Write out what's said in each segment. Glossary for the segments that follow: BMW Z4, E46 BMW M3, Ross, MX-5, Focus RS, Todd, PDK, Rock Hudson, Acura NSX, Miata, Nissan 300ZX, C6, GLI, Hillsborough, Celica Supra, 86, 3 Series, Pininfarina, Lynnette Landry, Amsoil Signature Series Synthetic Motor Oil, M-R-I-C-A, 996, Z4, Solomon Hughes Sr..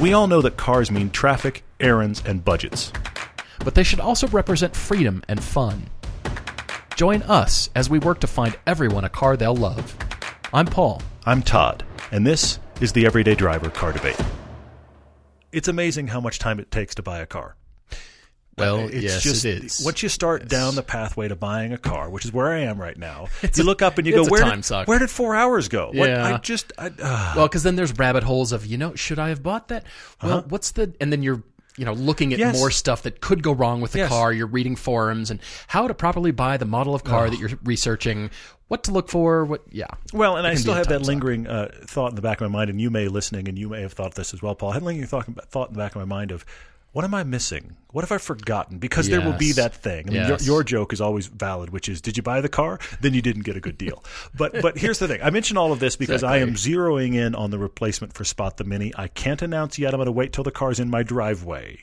We all know that cars mean traffic, errands, and budgets. But they should also represent freedom and fun. Join us as we work to find everyone a car they'll love. I'm Paul. I'm Todd. And this is the Everyday Driver Car Debate. It's amazing how much time it takes to buy a car. Well, it's it is. Once you start down the pathway to buying a car, which is where I am right now, you look up and you go, where did 4 hours go? Yeah. Well, because then there's rabbit holes of, should I have bought that? Well, what's the – and then you're – looking at more stuff that could go wrong with the car. You're reading forums and how to properly buy the model of car that you're researching, what to look for, Well, and I still have that lingering thought in the back of my mind, and you may listening, and you may have thought this as well, Paul. I had a lingering thought in the back of my mind of, what am I missing? What have I forgotten? Because there will be that thing. I mean, your joke is always valid, which is, did you buy the car? Then you didn't get a good deal. But here's the thing. I mention all of this because I am zeroing in on the replacement for Spot the Mini. I can't announce yet. I'm going to wait till the car's in my driveway.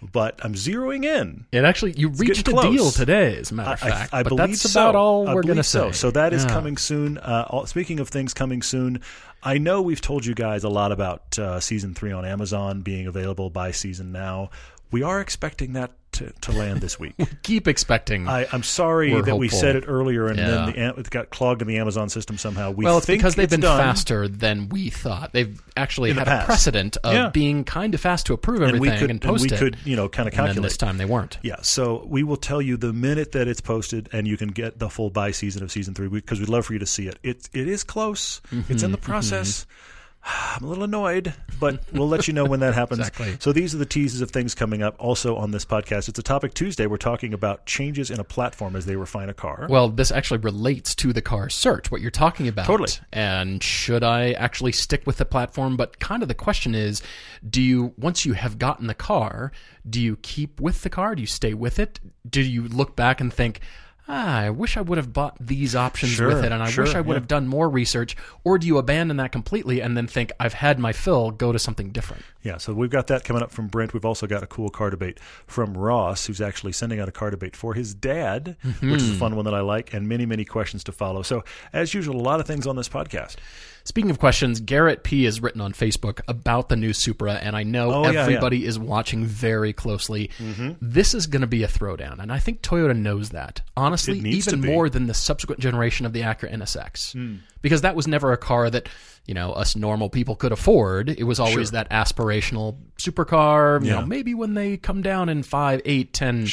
But I'm zeroing in. And actually, you reached a deal today, as a matter of fact. I believe that's about all we're going to say. So that is coming soon. Speaking of things coming soon, I know we've told you guys a lot about Season 3 on Amazon being available by season now. We are expecting that to land this week. We keep expecting. I'm sorry that we said it earlier and then it got clogged in the Amazon system somehow. It's because they've been faster than we thought. They've actually had a precedent of being kind of fast to approve everything and post it. We could, kind of calculate. And this time they weren't. Yeah, so we will tell you the minute that it's posted and you can get the full buy season of Season 3 because we'd love for you to see it. It is close. Mm-hmm, it's in the process. Mm-hmm. I'm a little annoyed, but we'll let you know when that happens. Exactly. So these are the teases of things coming up also on this podcast. It's a Topic Tuesday. We're talking about changes in a platform as they refine a car. Well, this actually relates to the car search, what you're talking about. Totally. And should I actually stick with the platform? But kind of the question is, once you have gotten the car, do you keep with the car? Do you stay with it? Do you look back and think, I wish I would have bought these options with it, and I wish I would have done more research? Or do you abandon that completely and then think, I've had my fill, go to something different? Yeah, so we've got that coming up from Brent. We've also got a cool car debate from Ross, who's actually sending out a car debate for his dad, which is a fun one that I like, and many, many questions to follow. So, as usual, a lot of things on this podcast. Speaking of questions, Garrett P. has written on Facebook about the new Supra, and I know everybody is watching very closely. Mm-hmm. This is going to be a throwdown, and I think Toyota knows that. Honestly, even more than the subsequent generation of the Acura NSX, because that was never a car that us normal people could afford. It was always that aspirational supercar. Yeah. Maybe when they come down in 5, 8, 10,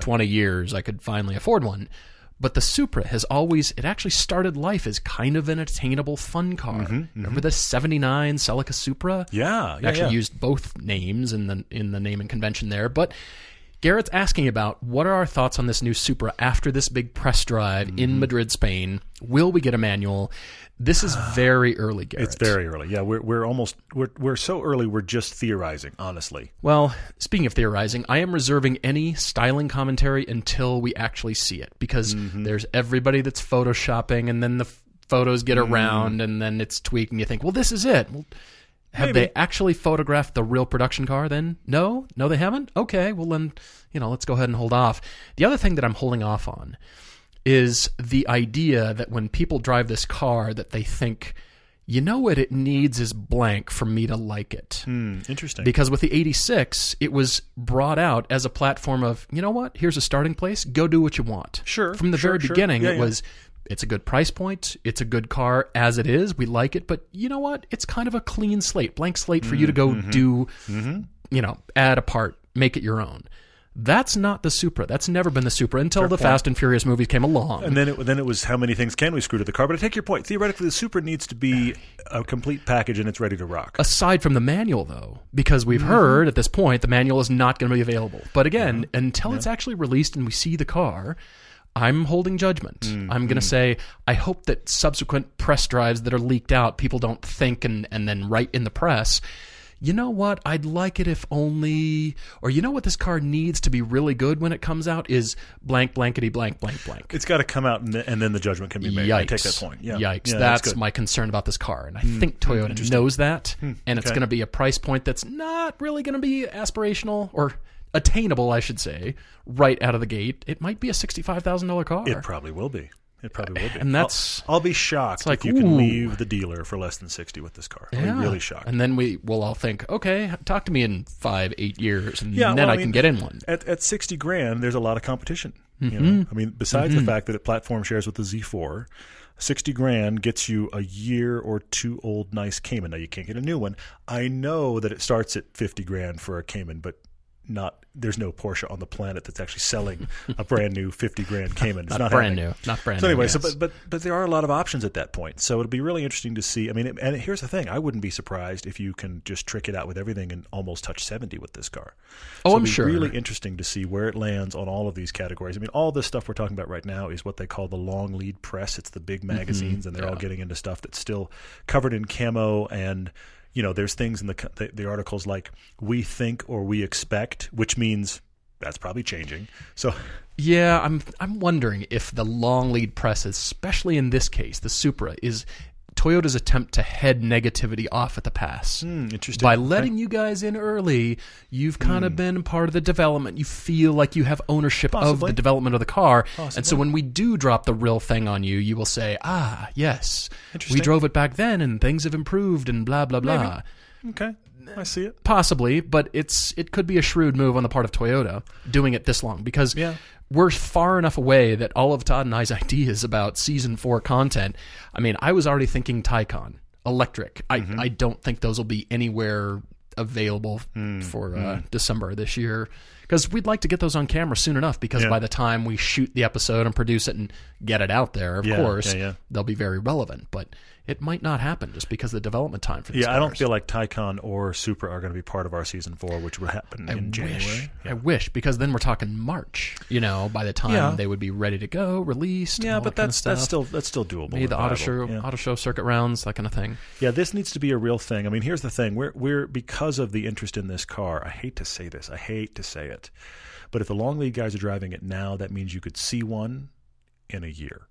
20 years, I could finally afford one. But the Supra has always, it actually started life as kind of an attainable fun car. Mm-hmm, remember the 79 Celica Supra? Yeah. It actually used both names in the naming convention there. But Garrett's asking about, what are our thoughts on this new Supra after this big press drive in Madrid, Spain? Will we get a manual? This is very early, Garrett. It's very early. Yeah, we're so early we're just theorizing, honestly. Well, speaking of theorizing, I am reserving any styling commentary until we actually see it, because there's everybody that's photoshopping, and then the photos get around, and then it's tweaked, and you think, well, this is it. Well, have they actually photographed the real production car then? No, they haven't? Okay, well then, let's go ahead and hold off. The other thing that I'm holding off on is the idea that when people drive this car that they think, what it needs is blank for me to like it. Interesting. Because with the 86, it was brought out as a platform of, here's a starting place, go do what you want. Sure. From the very beginning, it was... It's a good price point. It's a good car as it is. We like it. But it's kind of a clean slate, blank slate for you to go do, add a part, make it your own. That's not the Supra. That's never been the Supra until the Fast and Furious movies came along. And then it was how many things can we screw to the car. But I take your point. Theoretically, the Supra needs to be a complete package and it's ready to rock. Aside from the manual, though, because we've heard at this point the manual is not going to be available. But again, until it's actually released and we see the car... I'm holding judgment. I'm going to say, I hope that subsequent press drives that are leaked out, people don't think and then write in the press, I'd like it if only, or what this car needs to be really good when it comes out is blank, blankety, blank, blank, blank. It's got to come out and then the judgment can be made. I take that point. Yeah. Yikes. Yeah, that's my concern about this car. And I think Toyota knows that. And it's going to be a price point that's not really going to be aspirational or... attainable, I should say, right out of the gate. It might be a $65,000 car. It probably will be. It probably would be. And that's, I'll be shocked like, if you can leave the dealer for less than 60 with this car. Yeah. I'll be really shocked. And then we will all think, okay, talk to me in 5-8 years, and then I can get in one. At 60 grand, there's a lot of competition. Mm-hmm. You know? I mean, besides the fact that it platform shares with the Z4, 60 grand gets you a year or two old nice Cayman. Now, you can't get a new one. I know that it starts at 50 grand for a Cayman, but there's no Porsche on the planet that's actually selling a brand new 50 grand Cayman. It's not brand new. Not brand new. So anyway, but there are a lot of options at that point. So it'll be really interesting to see. I mean, and here's the thing. I wouldn't be surprised if you can just trick it out with everything and almost touch 70 with this car. Oh, I'm sure. It'll be really interesting to see where it lands on all of these categories. I mean, all this stuff we're talking about right now is what they call the long lead press. It's the big magazines, and they're all getting into stuff that's still covered in camo and... You know, there's things in the articles like "we think" or "we expect," which means that's probably changing. So, yeah, I'm wondering if the long lead press, especially in this case, the Supra, is Toyota's attempt to head negativity off at the pass. Interesting. By letting you guys in early, you've kind of been part of the development. You feel like you have ownership of the development of the car. And so when we do drop the real thing on you, you will say, ah, yes, we drove it back then and things have improved and blah, blah, blah. Maybe. Okay. I see it. Possibly, but it could be a shrewd move on the part of Toyota doing it this long, because we're far enough away that all of Todd and I's ideas about Season 4 content, I mean, I was already thinking Tycon, electric. I don't think those will be anywhere available for December this year, because we'd like to get those on camera soon enough, because by the time we shoot the episode and produce it and get it out there, of course, they'll be very relevant. But it might not happen just because of the development time for these cars. I don't feel like Tycon or Supra are going to be part of our Season 4, which would happen in January. Yeah. I wish, because then we're talking March, you know, by the time they would be ready to go, released. Yeah, but that's still doable. Maybe the auto show circuit rounds, that kind of thing. Yeah, this needs to be a real thing. I mean, here's the thing. We're because of the interest in this car, I hate to say this. I hate to say it. But if the long lead guys are driving it now, that means you could see one in a year.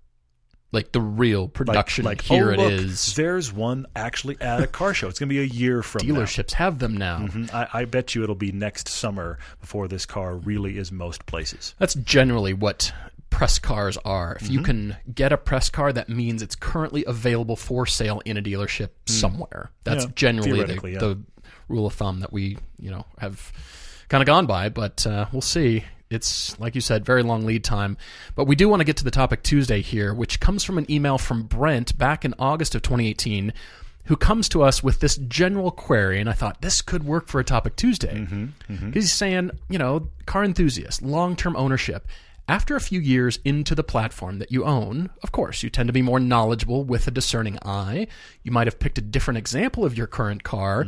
Like the real production, look, there's one actually at a car show. It's going to be a year from now. Dealerships have them now. I bet you it'll be next summer before this car really is most places. That's generally what press cars are. If you can get a press car, that means it's currently available for sale in a dealership somewhere. That's generally the rule of thumb that we have kind of gone by, but we'll see. It's, like you said, very long lead time. But we do want to get to the topic Tuesday here, which comes from an email from Brent back in August of 2018, who comes to us with this general query. And I thought, this could work for a topic Tuesday. He's saying, car enthusiast, long-term ownership. After a few years into the platform that you own, of course, you tend to be more knowledgeable with a discerning eye. You might have picked a different example of your current car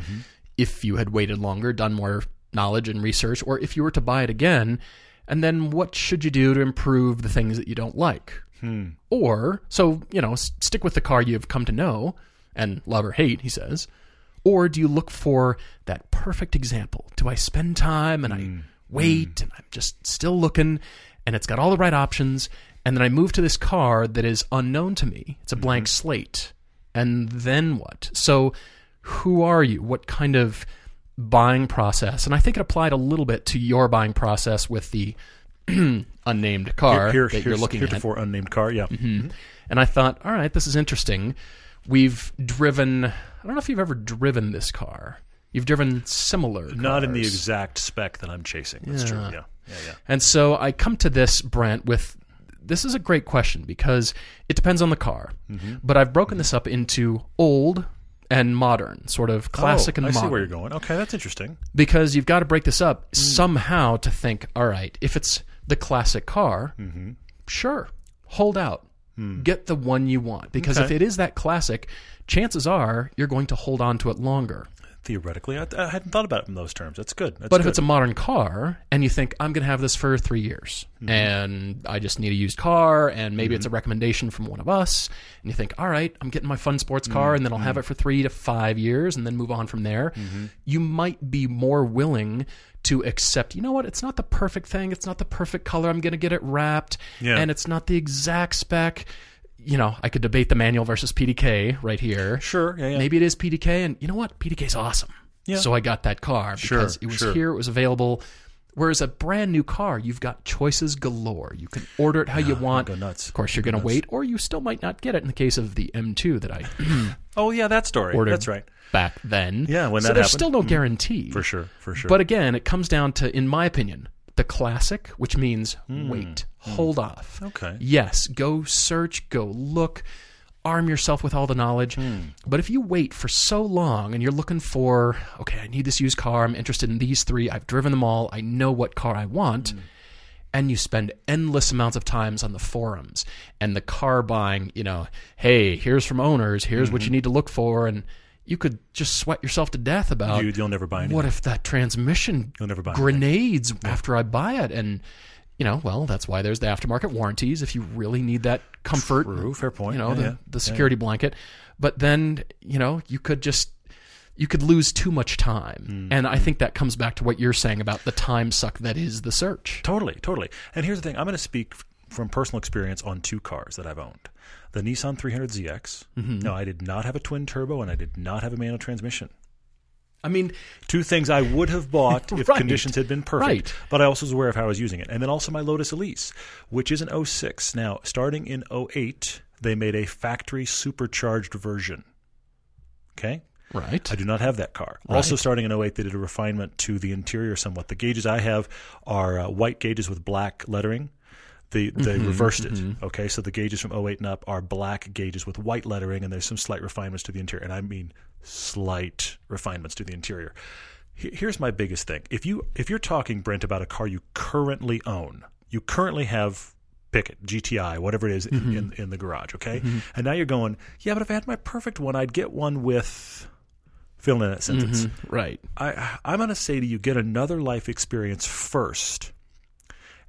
if you had waited longer, done more knowledge and research, or if you were to buy it again. And then what should you do to improve the things that you don't like? Or, stick with the car you've come to know and love or hate, he says. Or do you look for that perfect example? Do I spend time and I wait and I'm just still looking and it's got all the right options, and then I move to this car that is unknown to me. It's a blank slate. And then what? So who are you? What kind of buying process, and I think it applied a little bit to your buying process with the unnamed car that you're looking at. Heretofore unnamed car, And I thought, all right, this is interesting. We've driven, I don't know if you've ever driven this car. You've driven similar cars. Not in the exact spec that I'm chasing. That's true, yeah. And so I come to this, Brent, with, this is a great question because it depends on the car. But I've broken this up into old and modern, sort of classic and modern. I see where you're going. Okay, that's interesting. Because you've got to break this up somehow to think, all right, if it's the classic car, sure, hold out. Get the one you want. Because if it is that classic, chances are you're going to hold on to it longer. Theoretically, I hadn't thought about it in those terms. That's good. But if it's a modern car and you think, I'm going to have this for 3 years and I just need a used car, and maybe it's a recommendation from one of us, and you think, all right, I'm getting my fun sports car and then I'll have it for 3 to 5 years and then move on from there, you might be more willing to accept, you know what, it's not the perfect thing. It's not the perfect color. I'm going to get it wrapped and it's not the exact spec. I could debate the manual versus PDK right here. Sure. Yeah. Maybe it is PDK, and you know what? PDK's awesome. Yeah. So I got that car because it was here, it was available. Whereas a brand new car, you've got choices galore. You can order it how you want. Go nuts. Of course, you're going to wait, or you still might not get it in the case of the M2 that I oh, yeah, that story. Ordered That's right. back then. Yeah, when that happened. So there's still no guarantee. For sure, for sure. But again, it comes down to, in my opinion, the classic, which means wait, hold off. Okay. Yes, go search, go look, arm yourself with all the knowledge. But if you wait for so long and you're looking for, okay, I need this used car, I'm interested in these three, I've driven them all, I know what car I want, and you spend endless amounts of times on the forums and the car buying, you know, hey, here's from owners, here's what you need to look for, and you could just sweat yourself to death about you'll never buy anything. What if that transmission grenades after I buy it? And, you know, well, that's why there's the aftermarket warranties if you really need that comfort. True, fair point. You know, the security blanket. But then, you know, you could just, you could lose too much time. And I think that comes back to what you're saying about the time suck that is the search. Totally, totally. And here's the thing. I'm going to speak from personal experience on two cars that I've owned. The Nissan 300ZX. No, I did not have a twin turbo, and I did not have a manual transmission. I mean, two things I would have bought if conditions had been perfect, but I also was aware of how I was using it. And then also my Lotus Elise, which is an 06. Now, starting in 08, they made a factory supercharged version. Okay? Right. I do not have that car. Right. Also, starting in 08, they did a refinement to the interior somewhat. The gauges I have are white gauges with black lettering. They reversed it, okay? So the gauges from 08 and up are black gauges with white lettering, and there's some slight refinements to the interior. And I mean slight refinements to the interior. Here's my biggest thing. If you're talking, Brent, about a car you currently own, you currently have, pick it, GTI, whatever it is, in the garage, okay? And now you're going, yeah, but if I had my perfect one, I'd get one with... fill in that sentence. Right. I'm going to say to you, get another life experience first,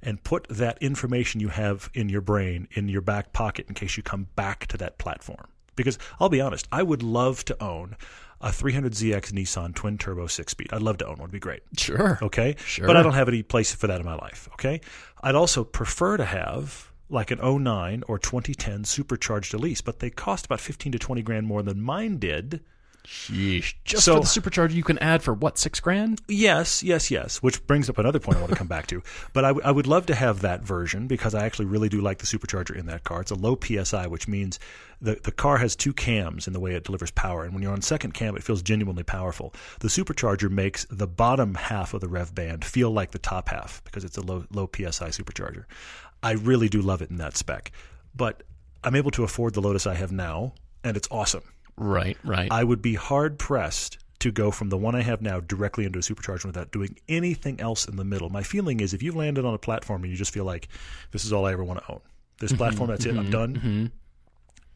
and put that information you have in your brain in your back pocket in case you come back to that platform. Because I'll be honest, I would love to own a 300ZX Nissan twin turbo 6-speed. I'd love to own one. It'd be great. Sure. Okay? Sure. But I don't have any place for that in my life. Okay? I'd also prefer to have like an 09 or 2010 supercharged Elise, but they cost about 15 to 20 grand more than mine did. Sheesh. Just so, for the supercharger, you can add for what, $6,000? Yes, yes, yes. Which brings up another point I want to come back to. But I would love to have that version because I actually really do like the supercharger in that car. It's a low PSI, which means the car has two cams in the way it delivers power. And when you're on second cam, it feels genuinely powerful. The supercharger makes the bottom half of the rev band feel like the top half because it's a low PSI supercharger. I really do love it in that spec. But I'm able to afford the Lotus I have now, and it's awesome. Right, right. I would be hard-pressed to go from the one I have now directly into a supercharger without doing anything else in the middle. My feeling is if you've landed on a platform and you just feel like, this is all I ever want to own. This platform, that's it, I'm done.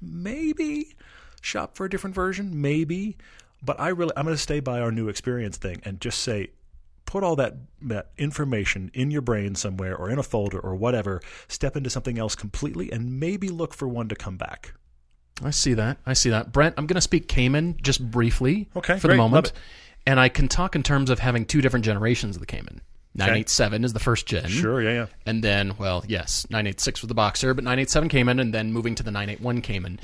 Maybe shop for a different version, maybe. But I'm going to stay by our new experience thing and just say, put all that information in your brain somewhere or in a folder or whatever, step into something else completely, and maybe look for one to come back. I see that. I see that. Brent, I'm going to speak Cayman just briefly for the moment. And I can talk in terms of having two different generations of the Cayman. 987 is the first gen. Sure, yeah, yeah. And then, well, yes, 986 was the Boxster, but 987 Cayman, and then moving to the 981 Cayman.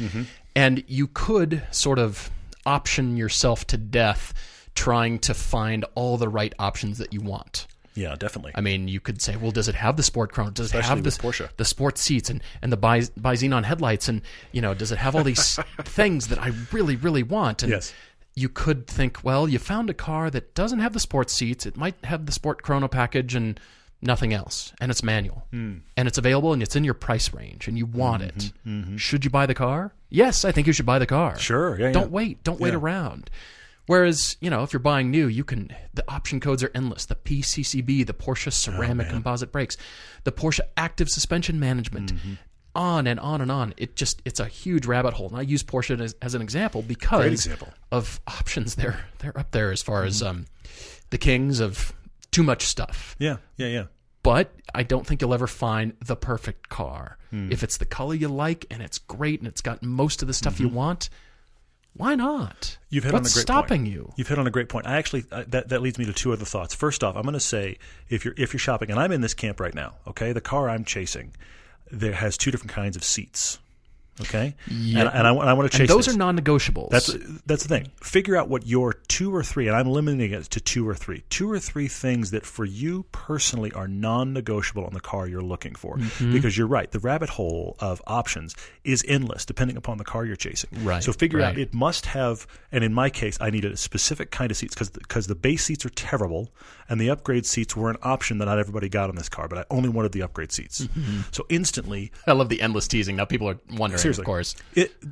And you could sort of option yourself to death trying to find all the right options that you want. Yeah, definitely. I mean, you could say, well, does it have the sport chrono? Does Especially it have the sport seats and the bi-xenon headlights? And, you know, does it have all these things that I really, really want? And you could think, well, you found a car that doesn't have the sport seats. It might have the sport chrono package and nothing else. And it's manual. And it's available and it's in your price range and you want it. Should you buy the car? Yes, I think you should buy the car. Sure. Yeah, don't wait. Don't wait around. Whereas, you know, if you're buying new, you can, the option codes are endless. The PCCB, the Porsche ceramic composite brakes, the Porsche active suspension management, on and on and on. It's a huge rabbit hole. And I use Porsche as an example because of options. They're up there as far as the kings of too much stuff. Yeah, yeah, yeah. But I don't think you'll ever find the perfect car. If it's the color you like and it's great and it's got most of the stuff you want, why not? You've hit What's on a great stopping point. You? You've hit on a great point. I actually that leads me to two other thoughts. First off, I'm going to say if you're shopping, and I'm in this camp right now. Okay, the car I'm chasing, there has two different kinds of seats. Okay, yeah. and I want to chase. And those are non-negotiables. That's the thing. Figure out what your two or three, and I'm limiting it to two or three things that for you personally are non-negotiable on the car you're looking for. Mm-hmm. Because you're right, the rabbit hole of options is endless depending upon the car you're chasing. Right. So figure out it must have. And in my case, I needed a specific kind of seats because the base seats are terrible, and the upgrade seats were an option that not everybody got on this car. But I only wanted the upgrade seats. Mm-hmm. So instantly, I love the endless teasing. Now people are wondering. Seriously. Of course.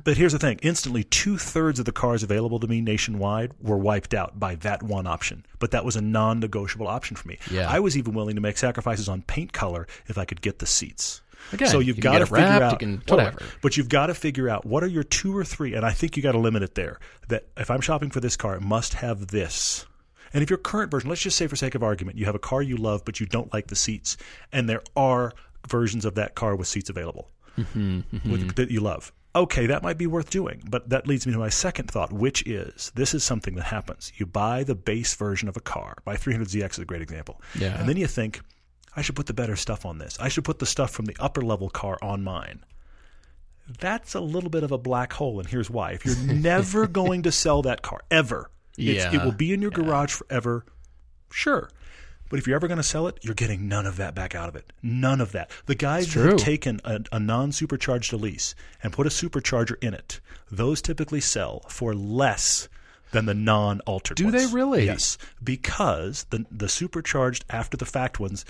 But here's the thing. Instantly, 2/3 of the cars available to me nationwide were wiped out by that one option. But that was a non-negotiable option for me. Yeah. I was even willing to make sacrifices on paint color if I could get the seats. Again, so you've got to figure out whatever. But you've got to figure out what are your two or three, and I think you got to limit it there. That if I'm shopping for this car, it must have this. And if your current version, let's just say for sake of argument, you have a car you love but you don't like the seats, and there are versions of that car with seats available. Mm-hmm, mm-hmm. That you love. Okay, that might be worth doing. But that leads me to my second thought, which is this is something that happens. You buy the base version of a car. My 300ZX is a great example. Yeah. And then you think, I should put the better stuff on this. I should put the stuff from the upper level car on mine. That's a little bit of a black hole, and here's why. If you're never going to sell that car, ever, it will be in your garage forever, sure. But if you're ever going to sell it, you're getting none of that back out of it. None of that. The guys who have taken a non-supercharged Elise and put a supercharger in it, those typically sell for less than the non-altered ones. Do they really? Yes. Because the supercharged after-the-fact ones,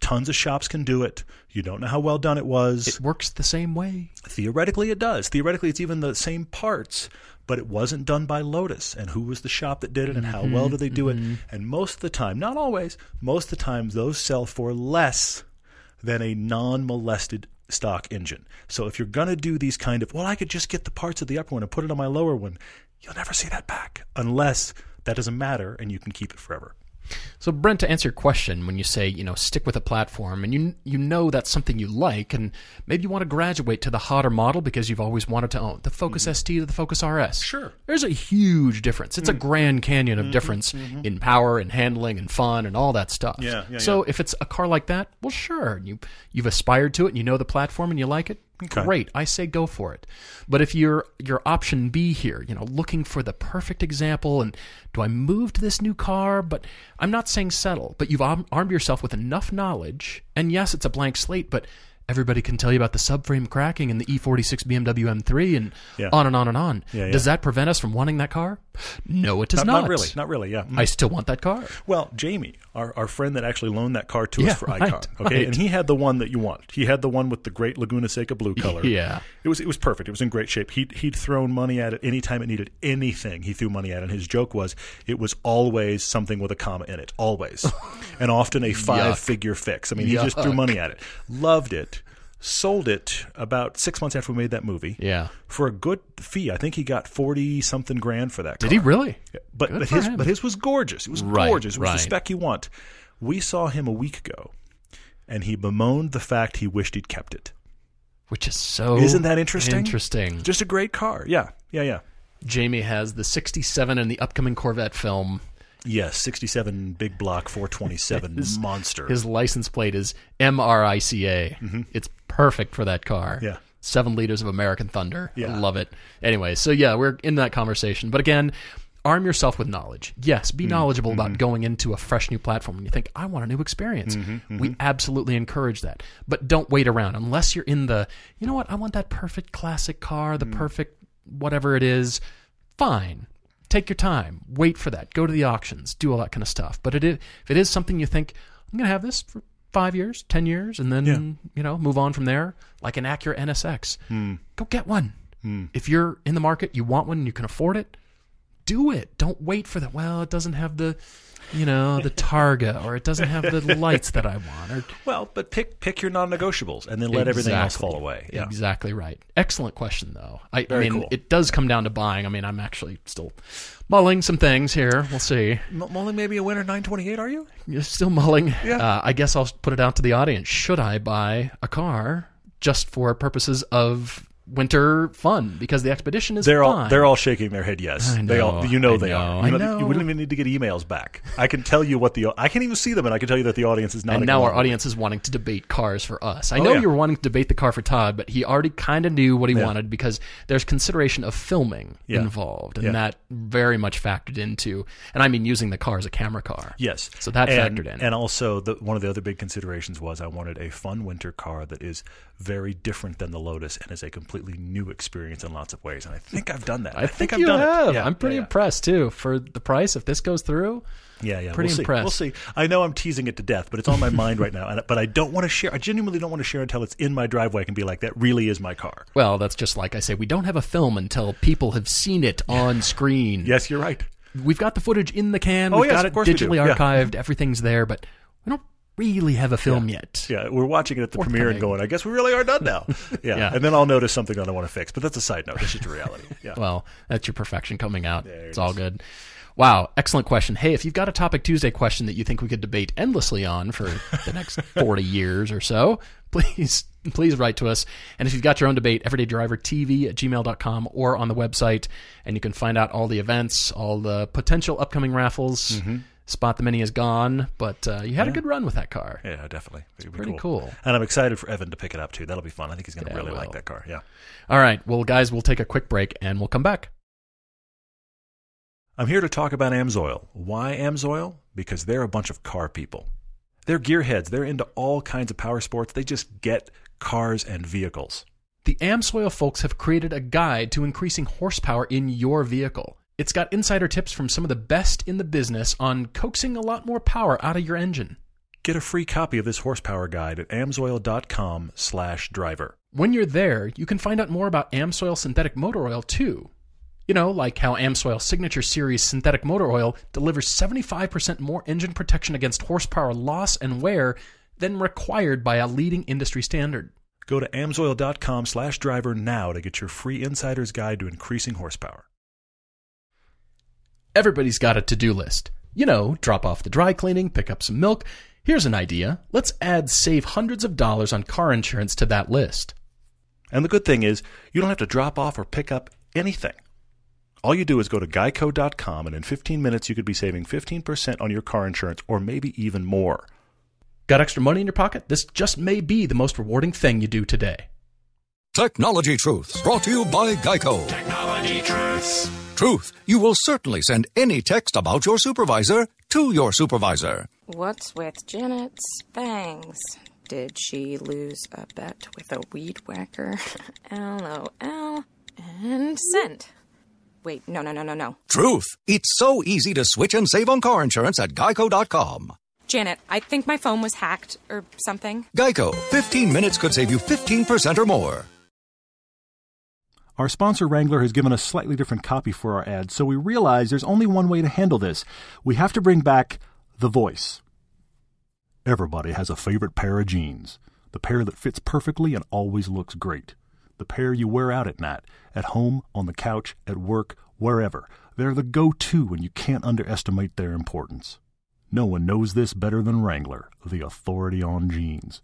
tons of shops can do it. You don't know how well done it was. It works the same way. Theoretically, it does. Theoretically, it's even the same parts. But it wasn't done by Lotus, and who was the shop that did it, and how well did they do it? And most of the time, not always, most of the time, those sell for less than a non-molested stock engine. So if you're going to do these kind of, well, I could just get the parts of the upper one and put it on my lower one, you'll never see that back unless that doesn't matter and you can keep it forever. So, Brent, to answer your question, when you say, stick with a platform, and you know that's something you like, and maybe you want to graduate to the hotter model because you've always wanted to own the Focus ST to the Focus RS. Sure. There's a huge difference. It's a Grand Canyon of difference in power and handling and fun and all that stuff. Yeah, so if it's a car like that, well, sure. You've aspired to it and you know the platform and you like it. Okay. Great. I say go for it. But if your option B here, looking for the perfect example, and do I move to this new car? But I'm not saying settle, but you've armed yourself with enough knowledge. And yes, it's a blank slate, but everybody can tell you about the subframe cracking and the E46 BMW M3 and on and on and on. Yeah. Does that prevent us from wanting that car? No, it does not. Not really, yeah. I still want that car. Well, Jamie, our friend that actually loaned that car to us for Icon, and he had the one that you want. He had the one with the great Laguna Seca blue color. Yeah. It was perfect. It was in great shape. He'd thrown money at it anytime it needed anything. He threw money at it, and his joke was it was always something with a comma in it, always, and often a five-figure fix. I mean, he just threw money at it. Loved it. Sold it about 6 months after we made that movie. Yeah, for a good fee. I think he got 40-something grand for that car. Did he really? Yeah. But his was gorgeous. It was gorgeous. It was the spec you want. We saw him a week ago, and he bemoaned the fact he wished he'd kept it. Which is so isn't that interesting? Interesting. Just a great car. Yeah. Jamie has the 67 and the upcoming Corvette film. Yes, 67 big block 427 monster. His license plate is MRICA. Mm-hmm. It's perfect for that car. Yeah. 7 liters of American thunder. Yeah. I love it. Anyway, so we're in that conversation. But again, arm yourself with knowledge. Yes, be knowledgeable about going into a fresh new platform. And you think, I want a new experience. We absolutely encourage that. But don't wait around unless you're in the, I want that perfect classic car, the perfect whatever it is. Fine. Take your time. Wait for that. Go to the auctions. Do all that kind of stuff. But if it is something you think, I'm going to have this for 5 years, 10 years, and then, move on from there, like an Acura NSX, go get one. If you're in the market, you want one, and you can afford it, do it. Don't wait for that. Well, it doesn't have the... the Targa, or it doesn't have the lights that I want. But pick your non-negotiables and then let everything else fall away. Yeah. Exactly right. Excellent question, though. I mean, it does come down to buying. I mean, I'm actually still mulling some things here. We'll see. Mulling maybe a winter 928, are you? You're still mulling. Yeah. I guess I'll put it out to the audience. Should I buy a car just for purposes of winter fun, because the Expedition is fun. They're all shaking their head yes. I know, they all, you know, they are. You know, you wouldn't even need to get emails back. I can tell you what the... I can't even see them, and I can tell you that the audience is not... And now our audience is wanting to debate cars for us. I know you were wanting to debate the car for Todd, but he already kind of knew what he wanted, because there's consideration of filming involved, and that very much factored into... And I mean using the car as a camera car. Yes. So that factored in. And also, one of the other big considerations was I wanted a fun winter car that is very different than the Lotus and is a completely new experience in lots of ways. And I think I've done that. I think I've done it. Yeah, I'm pretty impressed, too, for the price. If this goes through... Pretty impressed. We'll see. I know I'm teasing it to death, but it's on my mind right now. But I don't want to share. I genuinely don't want to share until it's in my driveway. I can be like, that really is my car. Well, that's just like I say. We don't have a film until people have seen it on screen. Yes, you're right. We've got the footage in the can. We've got it digitally archived. Everything's there, but we don't really have a film yet. Yeah, we're watching it at the premiere and going, I guess we really are done now. And then I'll notice something that I want to fix. But that's a side note. That's just a reality. Yeah. Well, that's your perfection coming out. It's all good. Wow, excellent question. Hey, if you've got a Topic Tuesday question that you think we could debate endlessly on for the next 40 years or so, please write to us. And if you've got your own debate, everydaydrivertv@gmail.com or on the website, and you can find out all the events, all the potential upcoming raffles. Mm-hmm. Spot the Mini is gone, but you had a good run with that car. Yeah, definitely. It's pretty cool. And I'm excited for Evan to pick it up, too. That'll be fun. I think he's going to really like that car. Yeah. All right. Well, guys, we'll take a quick break, and we'll come back. I'm here to talk about Amsoil. Why Amsoil? Because they're a bunch of car people. They're gearheads. They're into all kinds of power sports. They just get cars and vehicles. The Amsoil folks have created a guide to increasing horsepower in your vehicle. It's got insider tips from some of the best in the business on coaxing a lot more power out of your engine. Get a free copy of this horsepower guide at amsoil.com/driver. When you're there, you can find out more about Amsoil synthetic motor oil, too. You know, like how Amsoil Signature Series synthetic motor oil delivers 75% more engine protection against horsepower loss and wear than required by a leading industry standard. Go to amsoil.com/driver now to get your free insider's guide to increasing horsepower. Everybody's got a to-do list. You know, drop off the dry cleaning, pick up some milk. Here's an idea. Let's add save hundreds of dollars on car insurance to that list. And the good thing is, you don't have to drop off or pick up anything. All you do is go to Geico.com, and in 15 minutes, you could be saving 15% on your car insurance, or maybe even more. Got extra money in your pocket? This just may be the most rewarding thing you do today. Technology Truths, brought to you by Geico. Technology Truths. Truth, you will certainly send any text about your supervisor to your supervisor. What's with Janet's bangs? Did she lose a bet with a weed whacker? LOL. And sent. Wait, no. Truth. It's so easy to switch and save on car insurance at Geico.com. Janet, I think my phone was hacked or something. Geico. 15 minutes could save you 15% or more. Our sponsor, Wrangler, has given us slightly different copy for our ad, so we realize there's only one way to handle this. We have to bring back the voice. Everybody has a favorite pair of jeans. The pair that fits perfectly and always looks great. The pair you wear out at night, at home, on the couch, at work, wherever. They're the go-to, and you can't underestimate their importance. No one knows this better than Wrangler, the authority on jeans.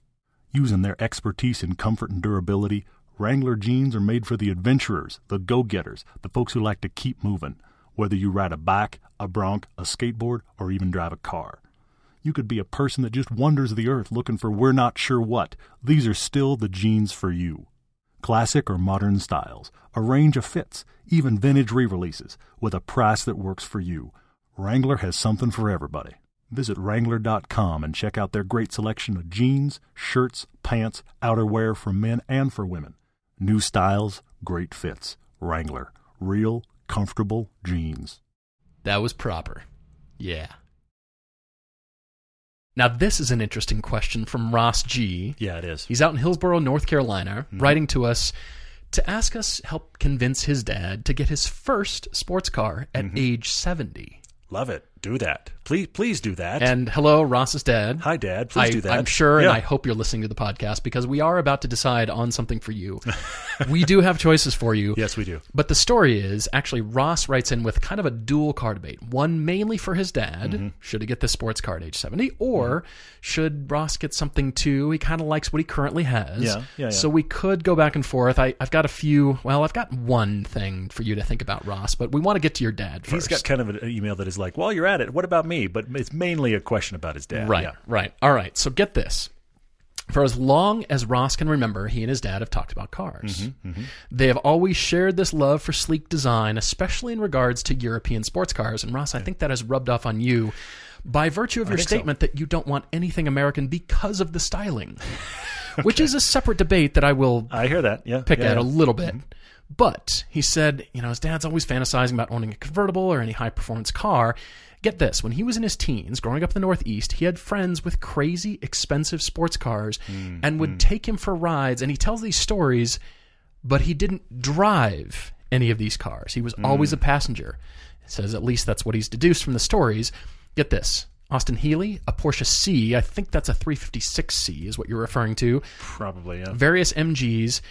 Using their expertise in comfort and durability, Wrangler jeans are made for the adventurers, the go-getters, the folks who like to keep moving, whether you ride a bike, a bronc, a skateboard, or even drive a car. You could be a person that just wanders the earth looking for we're not sure what. These are still the jeans for you. Classic or modern styles, a range of fits, even vintage re-releases, with a price that works for you. Wrangler has something for everybody. Visit Wrangler.com and check out their great selection of jeans, shirts, pants, outerwear for men and for women. New styles, great fits. Wrangler. Real, comfortable jeans. That was proper. Yeah. Now, this is an interesting question from Ross G. Yeah, it is. He's out in Hillsborough, North Carolina, writing to us to ask us help convince his dad to get his first sports car at age 70. Love it. Do that. Please do that. And hello, Ross's dad. Hi, Dad. Please do that. I'm sure, and I hope you're listening to the podcast, because we are about to decide on something for you. We do have choices for you. Yes, we do. But the story is, actually, Ross writes in with kind of a dual car debate. One mainly for his dad. Mm-hmm. Should he get the sports car at age 70? Or should Ross get something too? He kind of likes what he currently has. Yeah. So we could go back and forth. I've got a few. Well, I've got one thing for you to think about, Ross, but we want to get to your dad first. He's got kind of an email that is like, while you're at it, what about me? But it's mainly a question about his dad. Right. All right. So get this. For as long as Ross can remember, he and his dad have talked about cars. They have always shared this love for sleek design, especially in regards to European sports cars. And Ross, I think that has rubbed off on you by virtue of your statement that you don't want anything American because of the styling, which is a separate debate that I will pick at a little bit. But he said, you know, his dad's always fantasizing about owning a convertible or any high-performance car. Get this, when he was in his teens, growing up in the Northeast, he had friends with crazy, expensive sports cars and would take him for rides. And he tells these stories, but he didn't drive any of these cars. He was always a passenger. It says at least that's what he's deduced from the stories. Get this. Austin Healey, a Porsche C, I think that's a 356C is what you're referring to. Probably, yeah. Various MGs.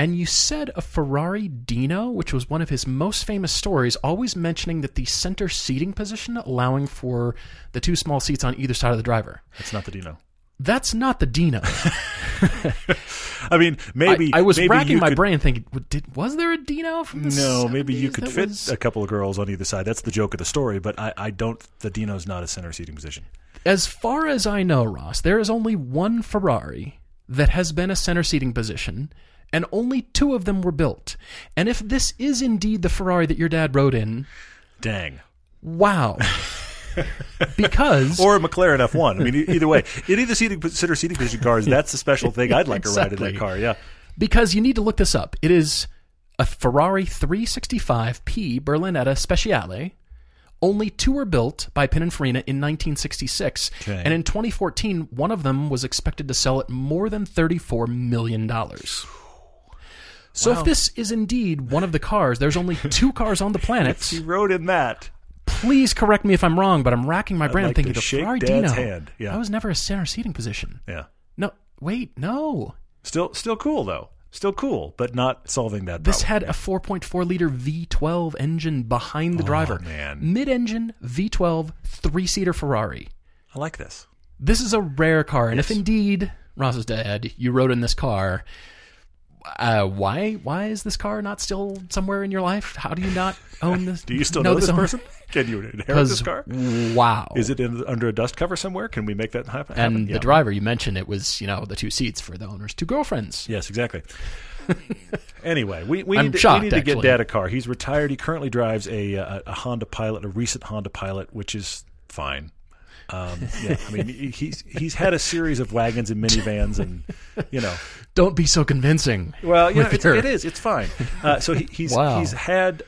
And you said a Ferrari Dino, which was one of his most famous stories, always mentioning that the center seating position allowing for the two small seats on either side of the driver. That's not the Dino. That's not the Dino. I mean, maybe I was racking my brain thinking, was there a Dino from the 70s? No, maybe you could fit a couple of girls on either side. That's the joke of the story, but I don't. The Dino's not a center seating position. As far as I know, Ross, there is only one Ferrari that has been a center seating position, and only two of them were built. And if this is indeed the Ferrari that your dad rode in... Dang. Wow. Because... Or a McLaren F1. I mean, either way. Any of the center seating position cars, that's a special thing I'd like to ride in that car, yeah. Because you need to look this up. It is a Ferrari 365P Berlinetta Speciale. Only two were built by Pininfarina in 1966, and in 2014, one of them was expected to sell at more than $34 million. So if this is indeed one of the cars, there's only two cars on the planet. He rode in that. Please correct me if I'm wrong, but I'm racking my brain thinking the Ferrari Dino. Yeah. That was never a center seating position. Yeah. No, wait, no. Still cool though. Still cool, but not solving that problem. This had a 4.4-liter V12 engine behind the driver. Man. Mid-engine V12 three-seater Ferrari. I like this. This is a rare car, and if indeed Ross's dad, you rode in this car... Why is this car not still somewhere in your life? How do you not own this? Do you still know this person? Can you inherit this car? Wow. Is it under a dust cover somewhere? Can we make that happen? And the driver, you mentioned it was, the two seats for the owner's two girlfriends. Yes, exactly. Anyway, we need to get Dad a car. He's retired. He currently drives a Honda Pilot, a recent Honda Pilot, which is fine. I mean, he's had a series of wagons and minivans, and don't be so convincing. Well, it's fine. So he's had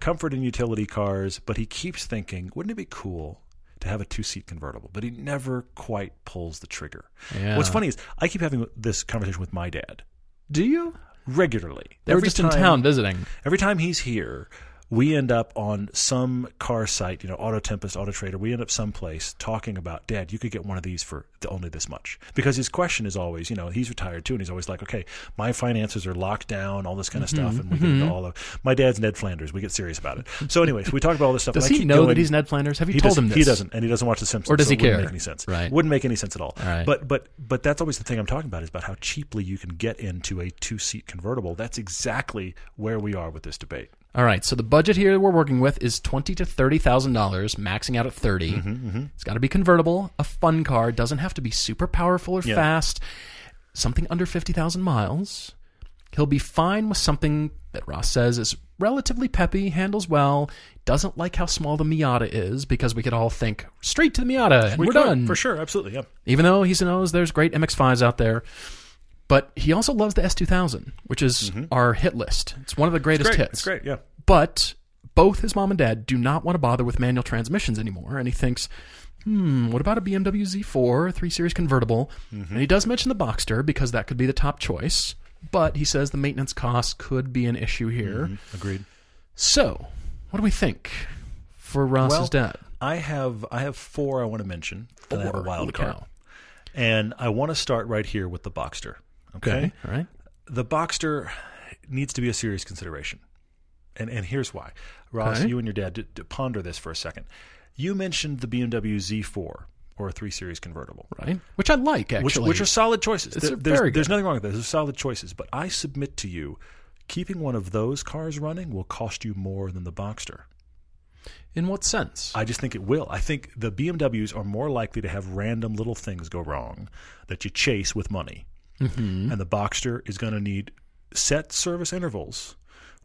comfort and utility cars, but he keeps thinking, wouldn't it be cool to have a two-seat convertible? But he never quite pulls the trigger. Yeah. What's funny is I keep having this conversation with my dad. Do you regularly? They were just in town visiting. Every time he's here, we end up on some car site, Auto Tempest, Auto Trader. We end up someplace talking about, Dad, you could get one of these for only this much. Because his question is always, he's retired too, and he's always like, okay, my finances are locked down, all this kind of stuff, and we get into all of. My dad's Ned Flanders. We get serious about it. So, anyways, we talk about all this stuff. Does he know that he's Ned Flanders? Have you told him this? He doesn't, and he doesn't watch The Simpsons. Or does he care? Wouldn't make any sense. Right. Wouldn't make any sense at all. Right. But that's always the thing I'm talking about is about how cheaply you can get into a two-seat convertible. That's exactly where we are with this debate. All right, so the budget here we're working with is $20,000 to $30,000, maxing out at $30,000. It's got to be convertible, a fun car, doesn't have to be super powerful or fast, something under 50,000 miles. He'll be fine with something that Ross says is relatively peppy, handles well, doesn't like how small the Miata is because we could all think straight to the Miata and we're done. For sure, absolutely, yeah. Even though he knows there's great MX-5s out there. But he also loves the S2000, which is our hit list. It's one of the greatest hits. It's great, yeah. But both his mom and dad do not want to bother with manual transmissions anymore. And he thinks, what about a BMW Z4, a 3 Series convertible? And he does mention the Boxster because that could be the top choice. But he says the maintenance costs could be an issue here. Agreed. So what do we think for Ross's dad? I have four I want to mention. Four. I have a wild card. And I want to start right here with the Boxster. Okay. All right. The Boxster needs to be a serious consideration. And here's why. Ross, okay. You and your dad, ponder this for a second. You mentioned the BMW Z4 or a 3 Series convertible. Right. Which I like, actually. Which are solid choices. There's nothing wrong with those. Those are solid choices. But I submit to you, keeping one of those cars running will cost you more than the Boxster. In what sense? I just think it will. I think the BMWs are more likely to have random little things go wrong that you chase with money. Mm-hmm. And the Boxster is going to need set service intervals,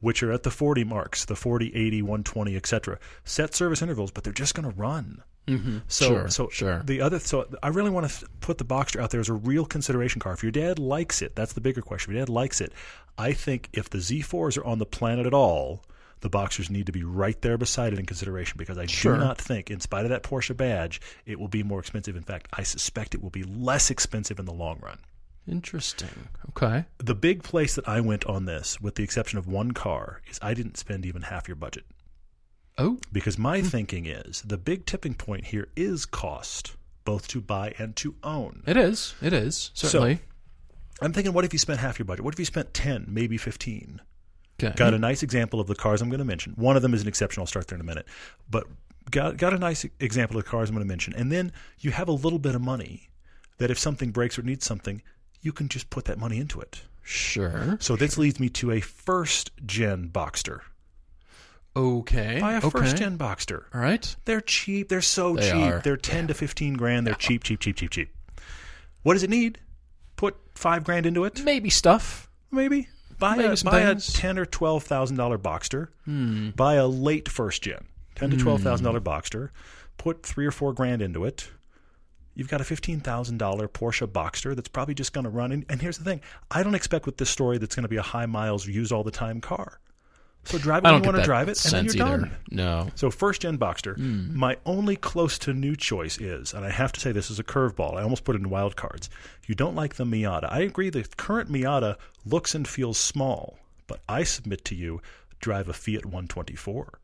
which are at the 40 marks, the 40, 80, 120, etc. Set service intervals, but they're just going to run. Mm-hmm. So I really want to put the Boxster out there as a real consideration car. If your dad likes it, that's the bigger question. If your dad likes it, I think if the Z4s are on the planet at all, the Boxsters need to be right there beside it in consideration, because I do not think, in spite of that Porsche badge, it will be more expensive. In fact, I suspect it will be less expensive in the long run. Interesting. Okay. The big place that I went on this, with the exception of one car, is I didn't spend even half your budget. Oh. Because my thinking is the big tipping point here is cost, both to buy and to own. It is, certainly. So, I'm thinking, what if you spent half your budget? What if you spent 10, maybe 15? Okay. Got a nice example of the cars I'm going to mention. One of them is an exception. I'll start there in a minute. But got a nice example of the cars I'm going to mention. And then you have a little bit of money that if something breaks or needs something, you can just put that money into it. Sure. So this leads me to a first-gen Boxster. Okay. Buy a first-gen Boxster. All right. They're cheap. They're so cheap. Are. They're 10 to 15 grand. They're cheap. What does it need? Put 5 grand into it? Maybe stuff. Maybe. Buy a $10,000 or $12,000 Boxster. Buy a late first-gen. $10,000 to $12,000 Boxster. Put 3 or 4 grand into it. You've got a $15,000 Porsche Boxster that's probably just going to run. And here's the thing. I don't expect with this story that's going to be a high miles, use all the time car. So drive it when you want to drive it, and then you're done. No. So first-gen Boxster. My only close to new choice is, and I have to say this is a curveball. I almost put it in wild cards. If you don't like the Miata, I agree the current Miata looks and feels small, but I submit to you, drive a Fiat 124.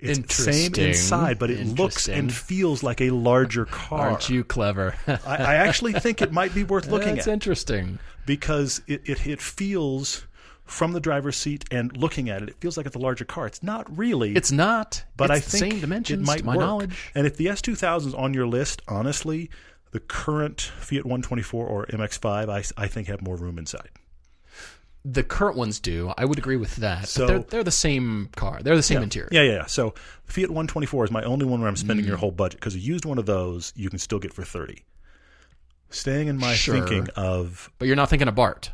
It's the same inside, but it looks and feels like a larger car. Aren't you clever? I actually think it might be worth looking at. That's interesting. Because it feels, from the driver's seat and looking at it, it feels like it's a larger car. It's not really. It's not. But it's the same dimensions, to my knowledge. And if the S2000 is on your list, honestly, the current Fiat 124 or MX-5, I think, have more room inside. The current ones do. I would agree with that. So, but they're the same car. They're the same interior. Yeah. So Fiat 124 is my only one where I'm spending your whole budget, because a used one of those you can still get for $30. Staying in my thinking of... But you're not thinking of BART.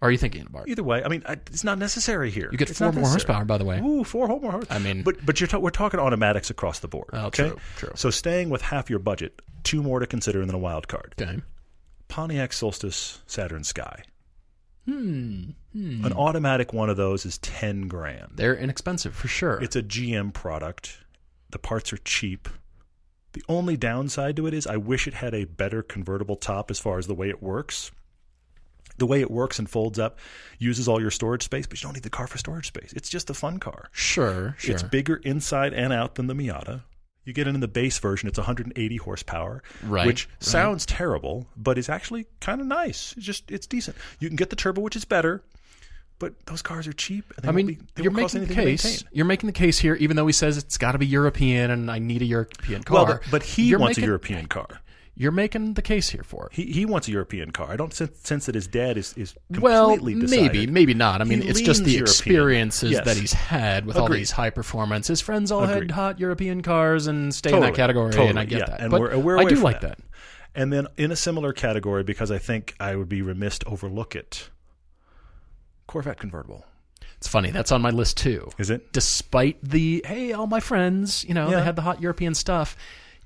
Or are you thinking of BART? Either way. I mean, it's not necessary here. You get 4 more horsepower, by the way. Ooh, 4 more horsepower. I mean... But we're talking automatics across the board. Oh, okay? True. So staying with half your budget, 2 more to consider and then a wild card. Okay. Pontiac Solstice Saturn Sky. An automatic one of those is 10 grand. They're inexpensive for sure. It's a GM product. The parts are cheap. The only downside to it is I wish it had a better convertible top as far as the way it works. The way it works and folds up uses all your storage space, but you don't need the car for storage space. It's just a fun car. Sure. It's bigger inside and out than the Miata. You get it in the base version, it's 180 horsepower, which sounds terrible, but is actually kind of nice. It's decent. You can get the turbo, which is better, but those cars are cheap. And you're making the case here, even though he says it's got to be European and I need a European car. Well, but he wants a European car. You're making the case here for it. He wants a European car. I don't sense that his dad is completely decided. Well, maybe not. I mean, it's just the experiences that he's had with all these high performance. His friends all had hot European cars and stay in that category, and I get that. And but we're away from like that. And then in a similar category, because I think I would be remiss to overlook it, Corvette convertible. It's funny. That's on my list too. Is it? Despite the, hey, all my friends, they had the hot European stuff.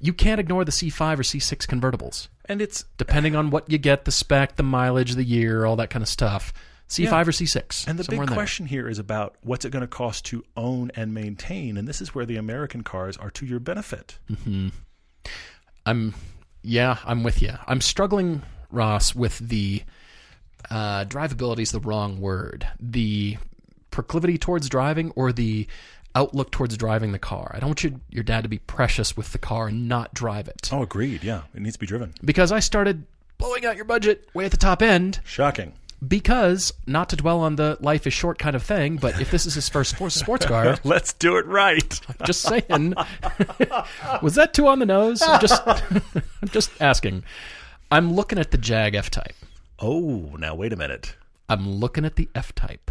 You can't ignore the C5 or C6 convertibles. And it's... Depending on what you get, the spec, the mileage, the year, all that kind of stuff. C5 or C6. And the big question here is about what's it going to cost to own and maintain. And this is where the American cars are to your benefit. Mm-hmm. I'm with you. I'm struggling, Ross, with the... drivability is the wrong word. The proclivity towards driving, or the... outlook towards driving the car. I don't want your dad to be precious with the car and not drive it. Oh, agreed. Yeah. It needs to be driven. Because I started blowing out your budget way at the top end. Shocking. Because, not to dwell on the life is short kind of thing, but if this is his first sports car... Let's do it right. I'm just saying. Was that too on the nose? I'm just asking. I'm looking at the Jag F-Type. Oh, now wait a minute. I'm looking at the F-Type.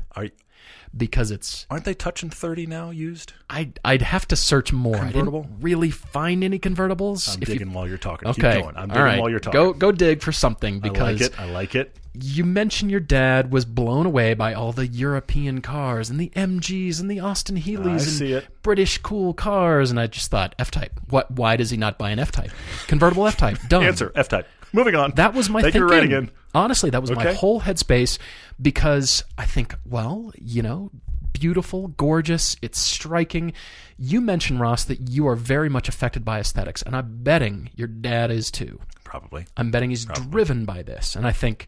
Because it's... Aren't they touching 30 now, used? I'd have to search more. Convertible? I didn't really find any convertibles. I'm digging while you're talking. Okay. Keep going. I'm digging while you're talking. Go dig for something, because... I like it. You mentioned your dad was blown away by all the European cars and the MGs and the Austin Healys and British cool cars, and I just thought, F-Type. What? Why does he not buy an F-Type? Convertible F-Type. Done. Answer, F-Type. Moving on. That was my thinking. Thank you for writing in. Honestly, that was my whole headspace, because I think, well, you know, beautiful, gorgeous, it's striking. You mentioned, Ross, that you are very much affected by aesthetics, and I'm betting your dad is too. Probably. I'm betting he's driven by this, and I think...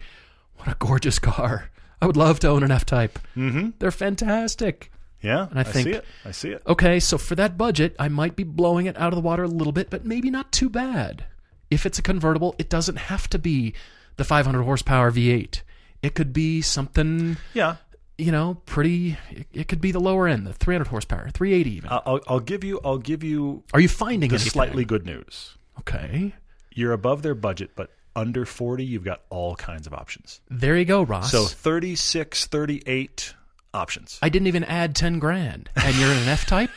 What a gorgeous car. I would love to own an F-Type. Mm-hmm. They're fantastic. Yeah, and I think, see it. I see it. Okay, so for that budget, I might be blowing it out of the water a little bit, but maybe not too bad. If it's a convertible, it doesn't have to be the 500 horsepower V8. It could be something, pretty. It could be the lower end, the 300 horsepower, 380 even. I'll give you. Are you finding the anything? Slightly good news? Okay. You're above their budget, but... Under 40, you've got all kinds of options. There you go, Ross. So 36, 38 options. I didn't even add 10 grand. And you're in an F-Type?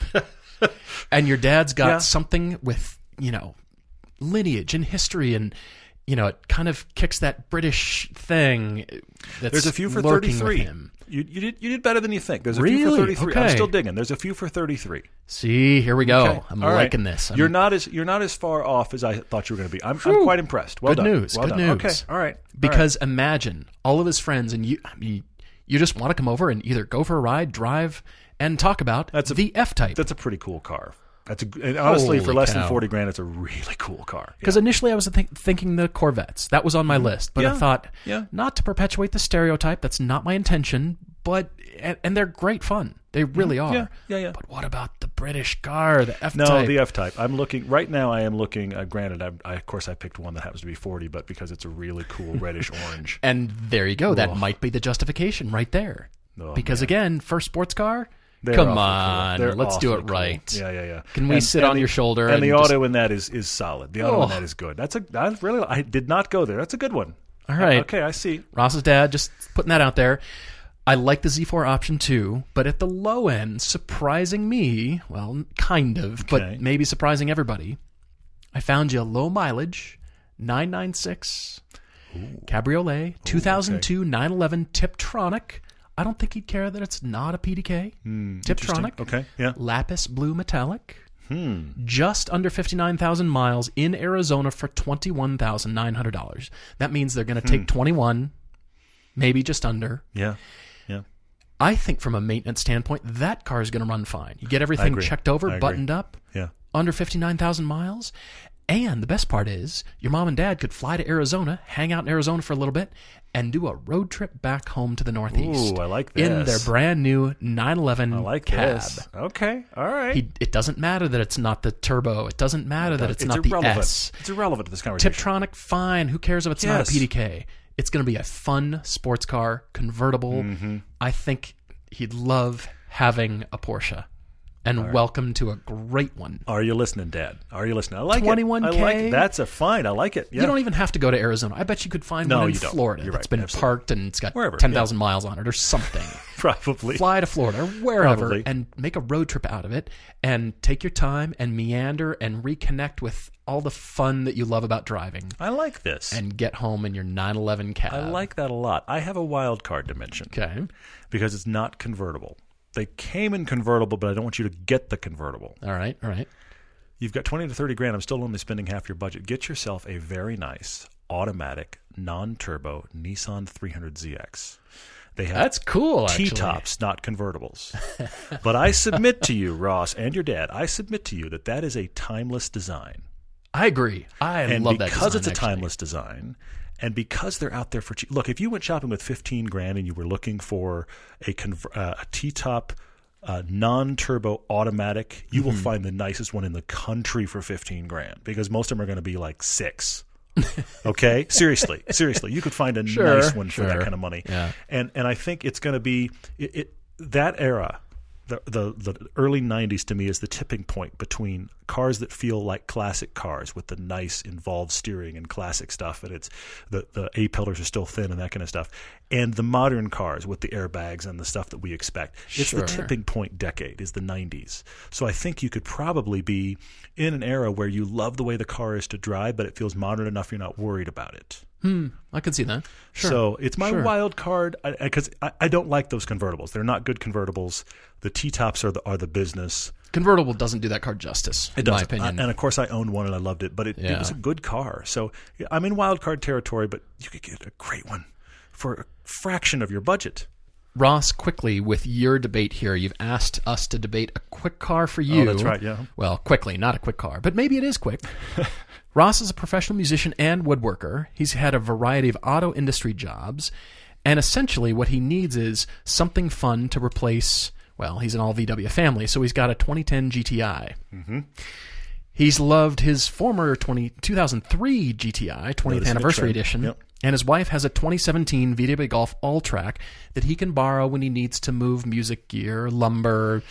And your dad's got something with, lineage and history, and, it kind of kicks that British thing that's There's a few for 33. Him. You did better than you think. There's a few for 33. Okay. I'm still digging. There's a few for 33. See, here we go. Okay. I'm all liking this. You're not as far off as I thought you were going to be. I'm quite impressed. Well done. Good news. Okay. All right. Because imagine all of his friends and you. I mean, you just want to come over and either go for a ride, drive, and talk about the F-Type. That's a pretty cool car. And honestly, for less than 40 grand, it's a really cool car. Because initially I was thinking the Corvettes. That was on my list. But I thought, not to perpetuate the stereotype, that's not my intention, but and they're great fun. They really are. Yeah. But what about the British car, the F-Type? No, the F-Type. Right now I am looking, granted, I picked one that happens to be 40, but because it's a really cool reddish orange. And there you go. Whoa. That might be the justification right there. Oh, because again, first sports car... Come on, let's do it right. Cool. Yeah. Can we sit on your shoulder? And the auto in that is solid. The auto in that is good. I did not go there. That's a good one. All right. Okay, I see. Ross's dad, just putting that out there. I like the Z4 option too, but at the low end, surprising me, well, kind of, but maybe surprising everybody, I found you a low mileage, 996 Cabriolet, 2002 911 Tiptronic. I don't think he'd care that it's not a PDK. Tiptronic. Okay. Yeah. Lapis blue metallic. Just under 59,000 miles in Arizona for $21,900. That means they're going to take 21, maybe just under. Yeah. I think from a maintenance standpoint, that car is going to run fine. You get everything checked over, buttoned up. Yeah. Under 59,000 miles. And the best part is, your mom and dad could fly to Arizona, hang out in Arizona for a little bit, and do a road trip back home to the Northeast. Ooh, I like this. In their brand new 911 cab. This. Okay, all right. It doesn't matter that it's not the turbo. It doesn't matter that it's not irrelevant. The S. It's irrelevant to this conversation. Tiptronic, fine. Who cares if it's not a PDK? It's going to be a fun sports car, convertible. Mm-hmm. I think he'd love having a Porsche. And welcome to a great one. Are you listening, Dad? Are you listening? I like 21K. I like it. That's a fine. I like it. Yeah. You don't even have to go to Arizona. I bet you could find one in Florida that's been parked and it's got 10,000 miles on it or something. Probably. Fly to Florida or wherever and make a road trip out of it and take your time and meander and reconnect with all the fun that you love about driving. I like this. And get home in your 911 cab. I like that a lot. I have a wild card dimension. Okay. Because it's not convertible. They came in convertible, but I don't want you to get the convertible. All right. You've got 20 to 30 grand. I'm still only spending half your budget. Get yourself a very nice automatic non-turbo Nissan 300ZX. They have That's cool, actually. T-tops, not convertibles. But I submit to you, Ross, and your dad, I submit to you that is a timeless design. I agree. I love that design. And because it's a timeless design... And because they're out there for cheap. Look, if you went shopping with 15 grand and you were looking for a T-top non-turbo automatic, you will find the nicest one in the country for 15 grand because most of them are going to be like 6 Okay? Seriously. You could find a nice one for that kind of money. Yeah. And I think it's going to be that era, the early 90s to me is the tipping point between cars that feel like classic cars with the nice involved steering and classic stuff, and it's the A-pillars are still thin and that kind of stuff, and the modern cars with the airbags and the stuff that we expect. Sure. It's the tipping point decade is the 90s. So I think you could probably be in an era where you love the way the car is to drive, but it feels modern enough you're not worried about it. I could see that. Sure. So it's my wild card because I don't like those convertibles. They're not good convertibles. The T-tops are the business. Convertible doesn't do that car justice, in my opinion. And, of course, I owned one and I loved it, but it was a good car. So I'm in wild card territory, but you could get a great one for a fraction of your budget. Ross, quickly, with your debate here, you've asked us to debate a quick car for you. Oh, that's right, yeah. Well, quickly, not a quick car, but maybe it is quick. Ross is a professional musician and woodworker. He's had a variety of auto industry jobs, and essentially what he needs is something fun to replace, well, he's an all-VW family, so he's got a 2010 GTI. Mm-hmm. He's loved his former 2003 GTI, 20th anniversary edition. Yep. And his wife has a 2017 VW Golf All-Track that he can borrow when he needs to move music gear, lumber,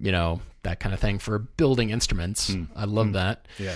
that kind of thing for building instruments. I love that. Yeah.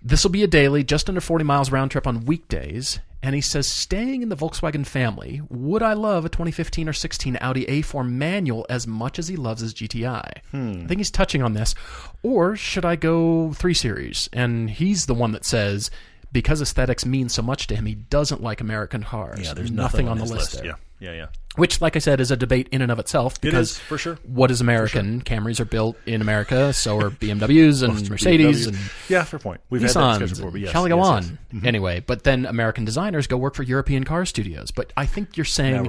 This will be a daily, just under 40 miles round trip on weekdays. And he says, staying in the Volkswagen family, would I love a 2015 or 16 Audi A4 manual as much as he loves his GTI? I think he's touching on this. Or should I go 3 Series? And he's the one that says... because aesthetics mean so much to him, he doesn't like American cars. Yeah, there's nothing on the list there. Yeah. Which, like I said, is a debate in and of itself. Because it is, for sure. What is American? Sure. Camrys are built in America, so are BMWs and Mercedes. And fair point. We've Nissans, had that discussion before. Shall I go on? Yes. Mm-hmm. Anyway, but then American designers go work for European car studios. But I think you're saying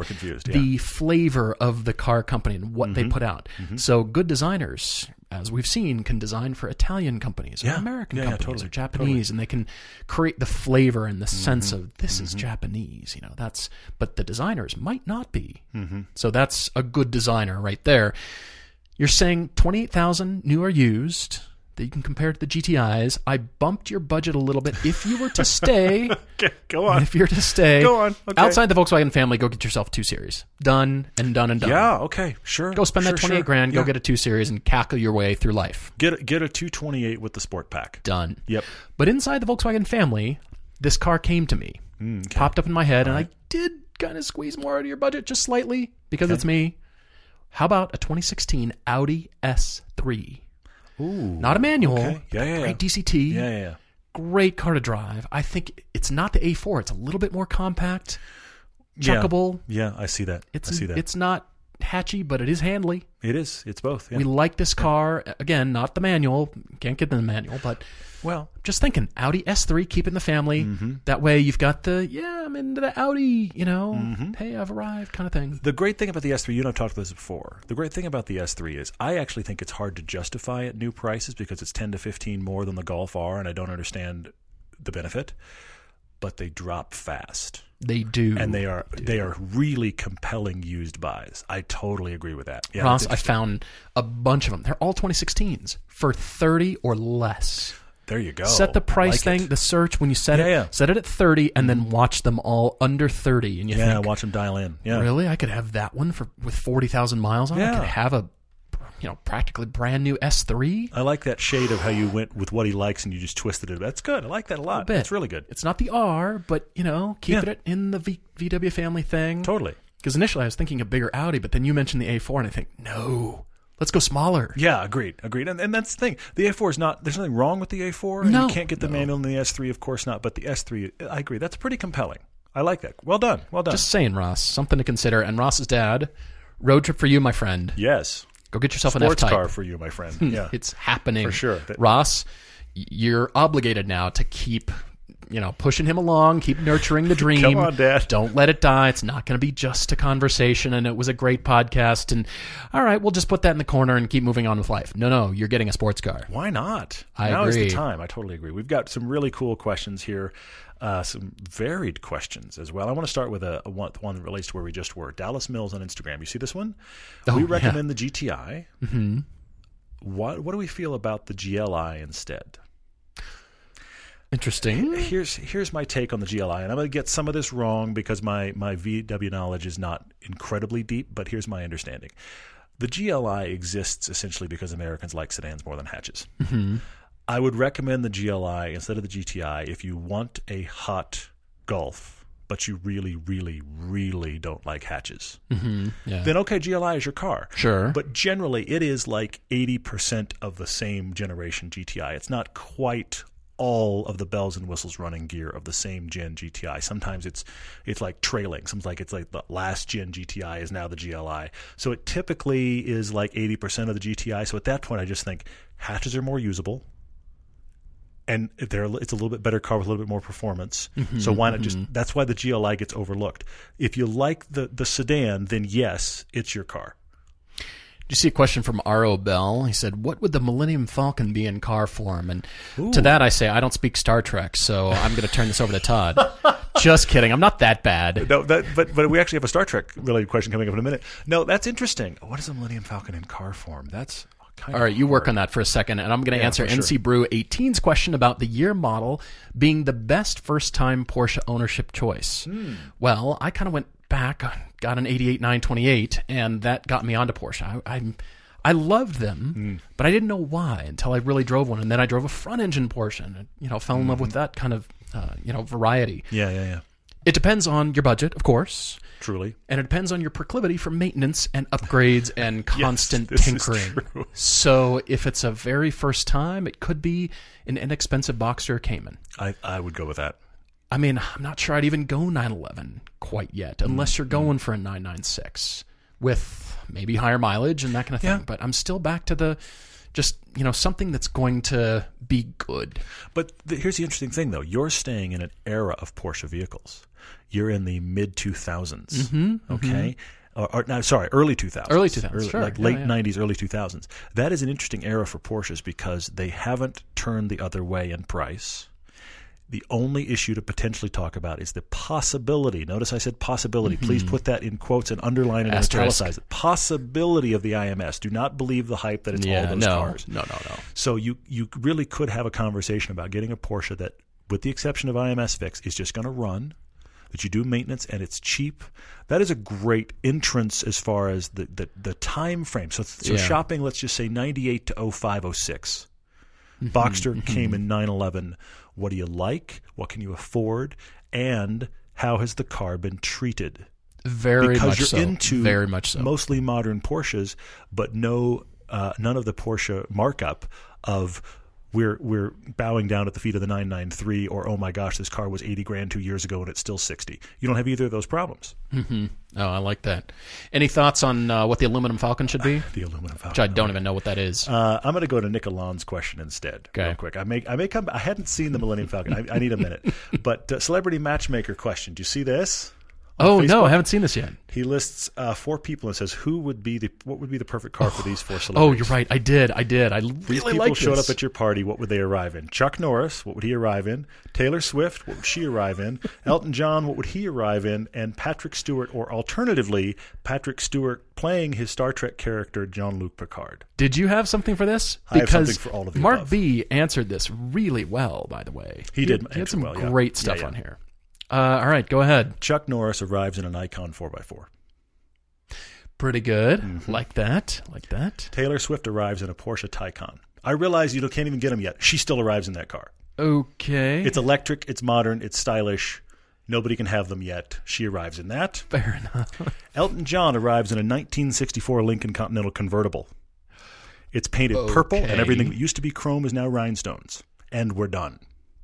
the flavor of the car company and what they put out. Mm-hmm. So good designers... as we've seen, can design for Italian companies or American companies or Japanese, and they can create the flavor and the sense of this is Japanese, but the designers might not be. So that's a good designer right there. You're saying 28,000 new or used that you can compare to the GTIs. I bumped your budget a little bit. If you were to stay, outside the Volkswagen family, go get yourself 2 Series. Done. Yeah, okay, sure. Go spend that $28,000, go get a 2 Series and cackle your way through life. Get a 228 with the sport pack. Done. Yep. But inside the Volkswagen family, this car came to me, popped up in my head, and I did kind of squeeze more out of your budget just slightly because it's me. How about a 2016 Audi S3? Ooh, not a manual. Okay. Great DCT. Yeah. Great car to drive. I think it's not the A4. It's a little bit more compact, chuckable. Yeah, I see that. It's not hatchy, but it is handly. It is. It's both. Yeah. We like this car. Again, not the manual. Can't get in the manual, but just thinking Audi S3, keep in the family. That way you've got the, I'm into the Audi, hey, I've arrived kind of thing. The great thing about the S3, you and I've talked about this before. The great thing about the S3 is I actually think it's hard to justify at new prices because it's 10 to 15 more than the Golf R, and I don't understand the benefit. But they drop fast. They do. And they are really compelling used buys. I totally agree with that. Yeah, Ross, I found a bunch of them. They're all 2016s for $30,000 or less. There you go. Set the price thing, the search when you set set it at $30,000 and then watch them all under $30,000 and you think, watch them dial in. Yeah. Really? I could have that one with 40,000 miles on it. I could have a practically brand new S3. I like that shade of how you went with what he likes and you just twisted it. That's good. I like that a lot. It's really good. It's not the R, but keep it in the VW family thing. Totally. Because initially I was thinking a bigger Audi, but then you mentioned the A4 and I think, no. Let's go smaller. Yeah, agreed. And that's the thing. The A4 is not, there's nothing wrong with the A4. No. You can't get the manual in the S3, of course not. But the S3, I agree. That's pretty compelling. I like that. Well done. Just saying, Ross, something to consider. And Ross's dad, road trip for you, my friend. Yes. Go get yourself an F-Type. Sports car for you, my friend. Yeah. It's happening. For sure. Ross, you're obligated now to keep... pushing him along, keep nurturing the dream. Come on, Dad. Don't let it die. It's not going to be just a conversation, and it was a great podcast, and all right, we'll just put that in the corner and keep moving on with life. No, you're getting a sports car. Why not? Now is the time. I totally agree. We've got some really cool questions here, some varied questions as well. I want to start with one that relates to where we just were. Dallas Mills on Instagram. You see this one? Oh, we recommend the GTI. Mm-hmm. What do we feel about the GLI instead? Interesting. Here's my take on the GLI, and I'm going to get some of this wrong because my VW knowledge is not incredibly deep, but here's my understanding. The GLI exists essentially because Americans like sedans more than hatches. Mm-hmm. I would recommend the GLI instead of the GTI if you want a hot Golf, but you really, really, really don't like hatches. Mm-hmm. Yeah. Then, okay, GLI is your car. Sure. But generally, it is like 80% of the same generation GTI. It's not quite all of the bells and whistles running gear of the same gen GTI. Sometimes it's like trailing. Sometimes it's like the last gen GTI is now the GLI. So it typically is like 80% of the GTI. So at that point, I just think hatches are more usable. And it's a little bit better car with a little bit more performance. Mm-hmm, so why not just – that's why the GLI gets overlooked. If you like the sedan, then yes, it's your car. You see a question from R.O. Bell. He said, what would the Millennium Falcon be in car form? And to that I say, I don't speak Star Trek, so I'm going to turn this over to Todd. Just kidding. I'm not that bad. No, but we actually have a Star Trek-related question coming up in a minute. No, that's interesting. What is the Millennium Falcon in car form? That's kind of all right, hard. You work on that for a second, and I'm going to answer NC Brew 18's question about the year model being the best first-time Porsche ownership choice. Well, I kind of went back, got an 88 928, and that got me onto Porsche. I loved them, but I didn't know why until I really drove one, and then I drove a front-engine Porsche and fell in love with that kind of variety. Yeah. It depends on your budget, of course. Truly. And it depends on your proclivity for maintenance and upgrades and constant tinkering. So if it's a very first time, it could be an inexpensive Boxster or Cayman. I would go with that. I mean, I'm not sure I'd even go 911 quite yet, unless you're going for a 996 with maybe higher mileage and that kind of thing. Yeah. But I'm still back to the just, something that's going to be good. But here's the interesting thing, though. You're staying in an era of Porsche vehicles. You're in the mid-2000s, okay? Or, early 2000s. Early 2000s, sure. Like late 90s, early 2000s. That is an interesting era for Porsches because they haven't turned the other way in price. The only issue to potentially talk about is the possibility. Notice I said possibility. Mm-hmm. Please put that in quotes and underline it and italicize it. Possibility of the IMS. Do not believe the hype that it's all those cars. No. So you really could have a conversation about getting a Porsche that, with the exception of IMS fix, is just going to run, that you do maintenance, and it's cheap. That is a great entrance as far as the time frame. So shopping, let's just say 98 to 05, 06. Boxster came in 911. What do you like? What can you afford? And how has the car been treated? Very much so. Mostly modern Porsches, but none of the Porsche markup of we're bowing down at the feet of the 993 or, oh my gosh, this car was 80 grand 2 years ago and it's still 60. You don't have either of those problems. Mm-hmm. Oh, I like that. Any thoughts on what the aluminum Falcon should be? The aluminum Falcon. Which I don't even know what that is. I'm going to go to Nick Alon's question instead, real quick. I may come. I hadn't seen the Millennium Falcon. I need a minute. But celebrity matchmaker question. Do you see this? Oh, Facebook? No, I haven't seen this yet. He lists four people and says, what would be the perfect car for these four celebrities? Oh, you're right. I did. I really like this. These people showed up at your party. What would they arrive in? Chuck Norris, what would he arrive in? Taylor Swift, what would she arrive in? Elton John, what would he arrive in? And Patrick Stewart, or alternatively, Patrick Stewart playing his Star Trek character, Jean-Luc Picard. Did you have something for this? Because I have something for all of you. Mark B. answered this really well, by the way. He did. He had some great stuff on here. All right, go ahead. Chuck Norris arrives in an Icon 4x4. Pretty good. Mm-hmm. Like that. Taylor Swift arrives in a Porsche Tycon. I realize you can't even get them yet. She still arrives in that car. Okay. It's electric. It's modern. It's stylish. Nobody can have them yet. She arrives in that. Fair enough. Elton John arrives in a 1964 Lincoln Continental convertible. It's painted purple, and everything that used to be chrome is now rhinestones. And we're done.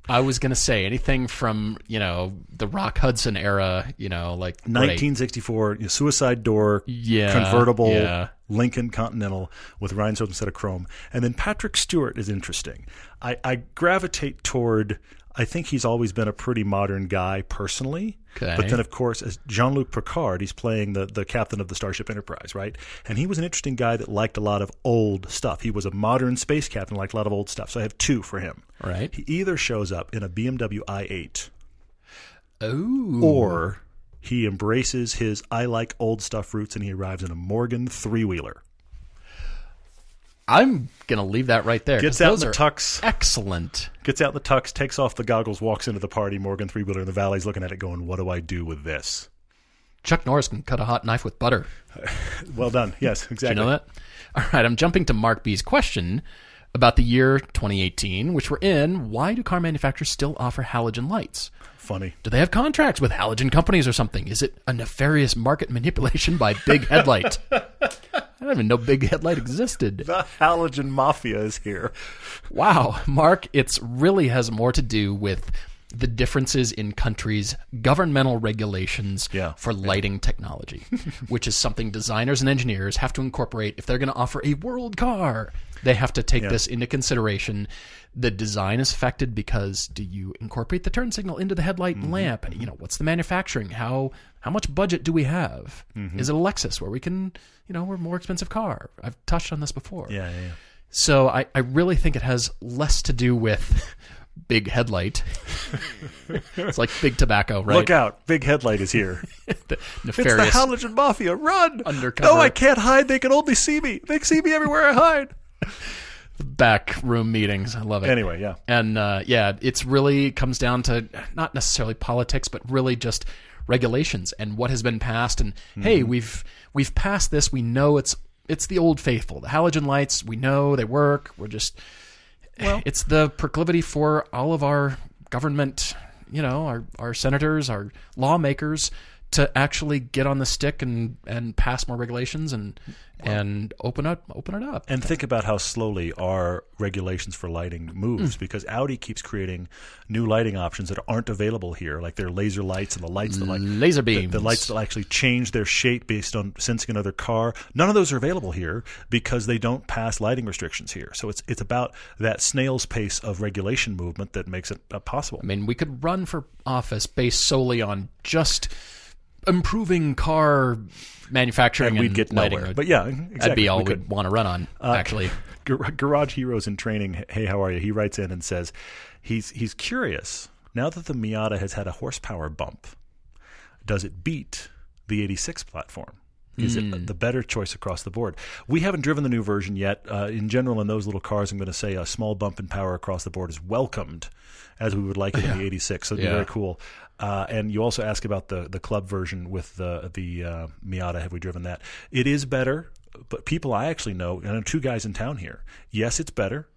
I was going to say anything from, the Rock Hudson era, like 1964 suicide door, convertible, Lincoln Continental with rhinestones instead of chrome. And then Patrick Stewart is interesting. I gravitate toward, I think he's always been a pretty modern guy personally. Okay. But then, of course, as Jean-Luc Picard, he's playing the captain of the Starship Enterprise, right? And he was an interesting guy that liked a lot of old stuff. He was a modern space captain, liked a lot of old stuff. So I have two for him. Right. He either shows up in a BMW i8 or he embraces his I like old stuff roots and he arrives in a Morgan three-wheeler. I'm going to leave that right there. Gets out the tux. Excellent. Gets out the tux, takes off the goggles, walks into the party. Morgan Three-Wheeler in the Valley's looking at it going, what do I do with this? Chuck Norris can cut a hot knife with butter. Well done. Yes, exactly. Did you know that? All right, I'm jumping to Mark B's question about the year 2018, which we're in. Why do car manufacturers still offer halogen lights? Funny. Do they have contracts with halogen companies or something? Is it a nefarious market manipulation by Big Headlight? I don't even know Big Headlight existed. The halogen mafia is here. Wow, Mark, it really has more to do with the differences in countries' governmental regulations for lighting technology, which is something designers and engineers have to incorporate. If they're going to offer a world car, they have to take this into consideration. The design is affected because do you incorporate the turn signal into the headlight and lamp? You know, what's the manufacturing? How much budget do we have? Is it a Lexus where we can, you know, we're a more expensive car? I've touched on this before. Yeah. So I really think it has less to do with Big Headlight. It's like big tobacco, right? Look out. Big Headlight is here. The nefarious, it's the halogen mafia. Run! Undercover. No, I can't hide. They can only see me. They see me everywhere I hide. Back room meetings. I love it. Anyway, yeah. And it's really comes down to not necessarily politics, but really just regulations and what has been passed. And hey, we've passed this. We know it's the old faithful. The halogen lights, we know they work. We're just it's the proclivity for all of our government, you know, our senators, our lawmakers to actually get on the stick and pass more regulations and open it up. And think about how slowly our regulations for lighting moves because Audi keeps creating new lighting options that aren't available here, like their laser lights and the lights that like laser beams. The lights that actually change their shape based on sensing another car. None of those are available here because they don't pass lighting restrictions here. So it's about that snail's pace of regulation movement that makes it possible. I mean, we could run for office based solely on just improving car manufacturing and we'd get nowhere. Lighting. But yeah, exactly. That'd be all we'd want to run on, actually. Garage Heroes in Training, hey, how are you? He writes in and says he's curious. Now that the Miata has had a horsepower bump, does it beat the 86 platform? Is it the better choice across the board? We haven't driven the new version yet. In general, in those little cars, I'm going to say a small bump in power across the board is welcomed, as we would like it in the 86. So it'd be very cool. And you also ask about the club version with the Miata. Have we driven that? It is better, but people I actually know, and I know two guys in town here. Yes, it's better,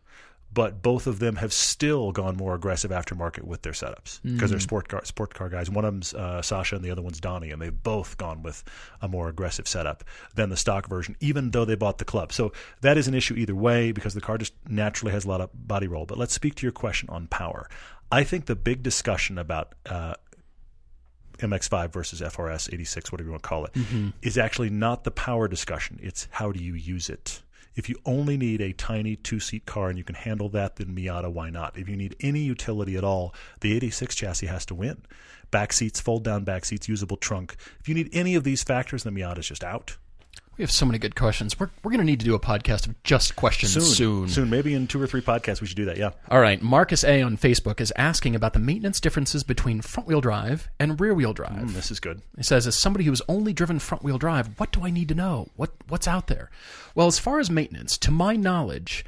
but both of them have still gone more aggressive aftermarket with their setups because they're sport car guys. One of them's Sasha and the other one's Donnie, and they've both gone with a more aggressive setup than the stock version, even though they bought the club. So that is an issue either way because the car just naturally has a lot of body roll. But let's speak to your question on power. I think the big discussion about MX-5 versus FRS 86, whatever you want to call it, is actually not the power discussion. It's how do you use it. If you only need a tiny two-seat car and you can handle that, then Miata, why not? If you need any utility at all, the 86 chassis has to win. Back seats, fold-down back seats, usable trunk. If you need any of these factors, then Miata's just out. We have so many good questions. We're going to need to do a podcast of just questions soon. Soon. Maybe in two or three podcasts we should do that, yeah. All right. Marcus A. on Facebook is asking about the maintenance differences between front-wheel drive and rear-wheel drive. This is good. He says, as somebody who's only driven front-wheel drive, what do I need to know? What's out there? Well, as far as maintenance, to my knowledge,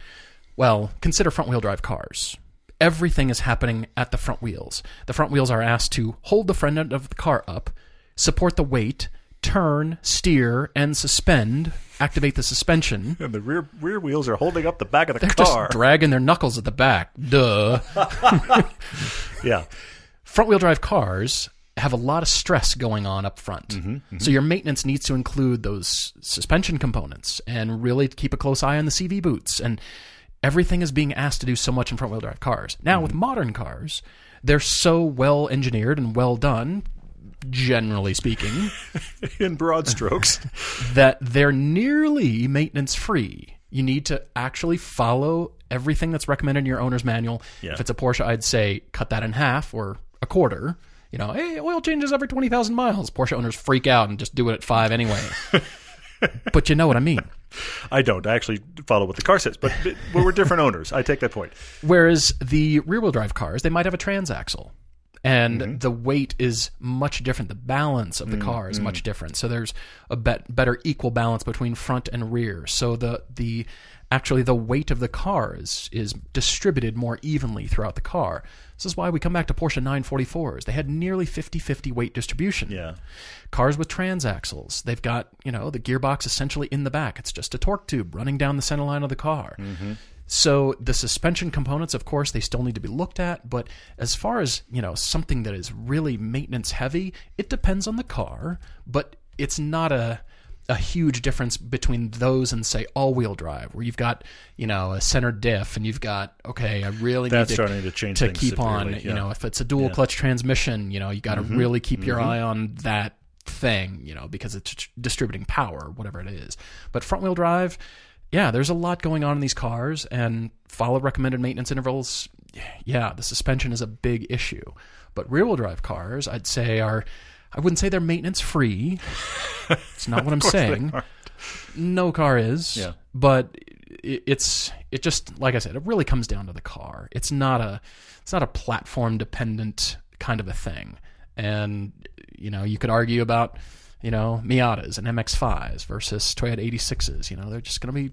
consider front-wheel drive cars. Everything is happening at the front wheels. The front wheels are asked to hold the front end of the car up, support the weight, turn, steer, and suspend. Activate the suspension. And the rear wheels are holding up the back of the car. They're just dragging their knuckles at the back. Duh. Yeah. Front-wheel drive cars have a lot of stress going on up front. So your maintenance needs to include those suspension components and really keep a close eye on the CV boots. And everything is being asked to do so much in front-wheel drive cars. Now, with modern cars, they're so well-engineered and well-done, generally speaking, in broad strokes, that they're nearly maintenance free. You need to actually follow everything that's recommended in your owner's manual. If it's a Porsche, I'd say cut that in half or a quarter. You know, hey, oil changes every 20,000 miles. Porsche owners freak out and just do it at 5 anyway. But you know what I mean. I don't. I actually follow what the car says, but we're different owners. I take that point. Whereas the rear-wheel drive cars, they might have a transaxle. and the weight is much different. The balance of the car is much different. So there's a better equal balance between front and rear. So the actually the weight of the car is distributed more evenly throughout the car. This is why we come back to Porsche 944s. They had nearly 50-50 weight distribution. Yeah. Cars with transaxles, they've got, you know, the gearbox essentially in the back. It's just a torque tube running down the center line of the car. So the suspension components, of course, they still need to be looked at. But as far as, you know, something that is really maintenance heavy, it depends on the car. But it's not a huge difference between those and, say, all-wheel drive, where you've got, you know, a center diff and you've got, okay, I really need to change to keep on, you know, if it's a dual clutch transmission, you know, you got to really keep your eye on that thing, you know, because it's distributing power, whatever it is. But front-wheel drive, yeah, there's a lot going on in these cars, and follow recommended maintenance intervals. Yeah, the suspension is a big issue. But rear-wheel drive cars, I'd say, are... I wouldn't say they're maintenance-free. It's not what I'm saying. No car is. Yeah. But it just, like I said, it really comes down to the car. It's not a platform-dependent kind of a thing. And, you know, you could argue about, you know, Miatas and MX-5s versus Toyota 86s. You know, they're just going to be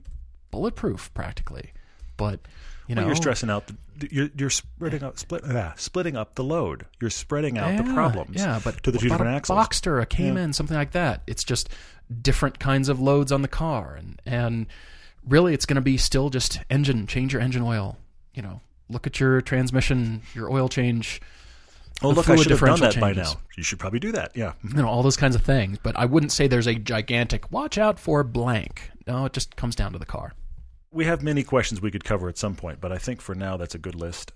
bulletproof practically. But... Well, you're stressing out. You're splitting up the load. You're spreading out the problems. Yeah, but to the two different axles. Boxster, a Cayman, something like that. It's just different kinds of loads on the car, and really, it's going to be still just engine. Change your engine oil. You know, look at your transmission, your oil change. Oh, look, I should have done that by now. You should probably do that. Yeah, you know, all those kinds of things. But I wouldn't say there's a gigantic watch out for blank. No, it just comes down to the car. We have many questions we could cover at some point, but I think for now that's a good list.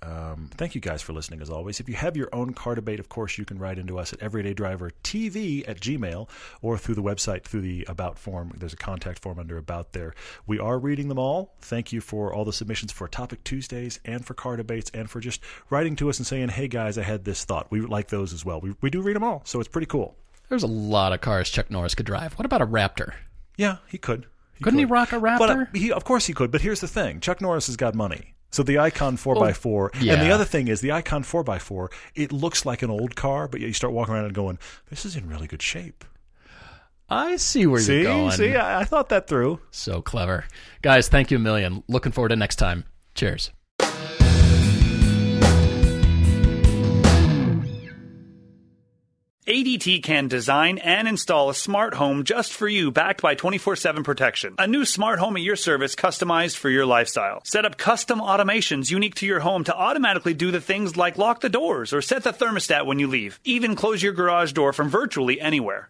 Thank you guys for listening, as always. If you have your own car debate, of course, you can write into us at everydaydrivertv@gmail.com or through the website, through the About form. There's a contact form under About there. We are reading them all. Thank you for all the submissions for Topic Tuesdays and for car debates and for just writing to us and saying, hey, guys, I had this thought. We like those as well. We do read them all, so it's pretty cool. There's a lot of cars Chuck Norris could drive. What about a Raptor? Yeah, he could. Couldn't he rock a Raptor? But of course he could, but here's the thing. Chuck Norris has got money. So the Icon 4x4, and the other thing is the Icon 4x4, it looks like an old car, but you start walking around and going, this is in really good shape. I see where you're going. See, I thought that through. So clever. Guys, thank you a million. Looking forward to next time. Cheers. ADT can design and install a smart home just for you, backed by 24/7 protection. A new smart home at your service, customized for your lifestyle. Set up custom automations unique to your home to automatically do the things like lock the doors or set the thermostat when you leave. Even close your garage door from virtually anywhere.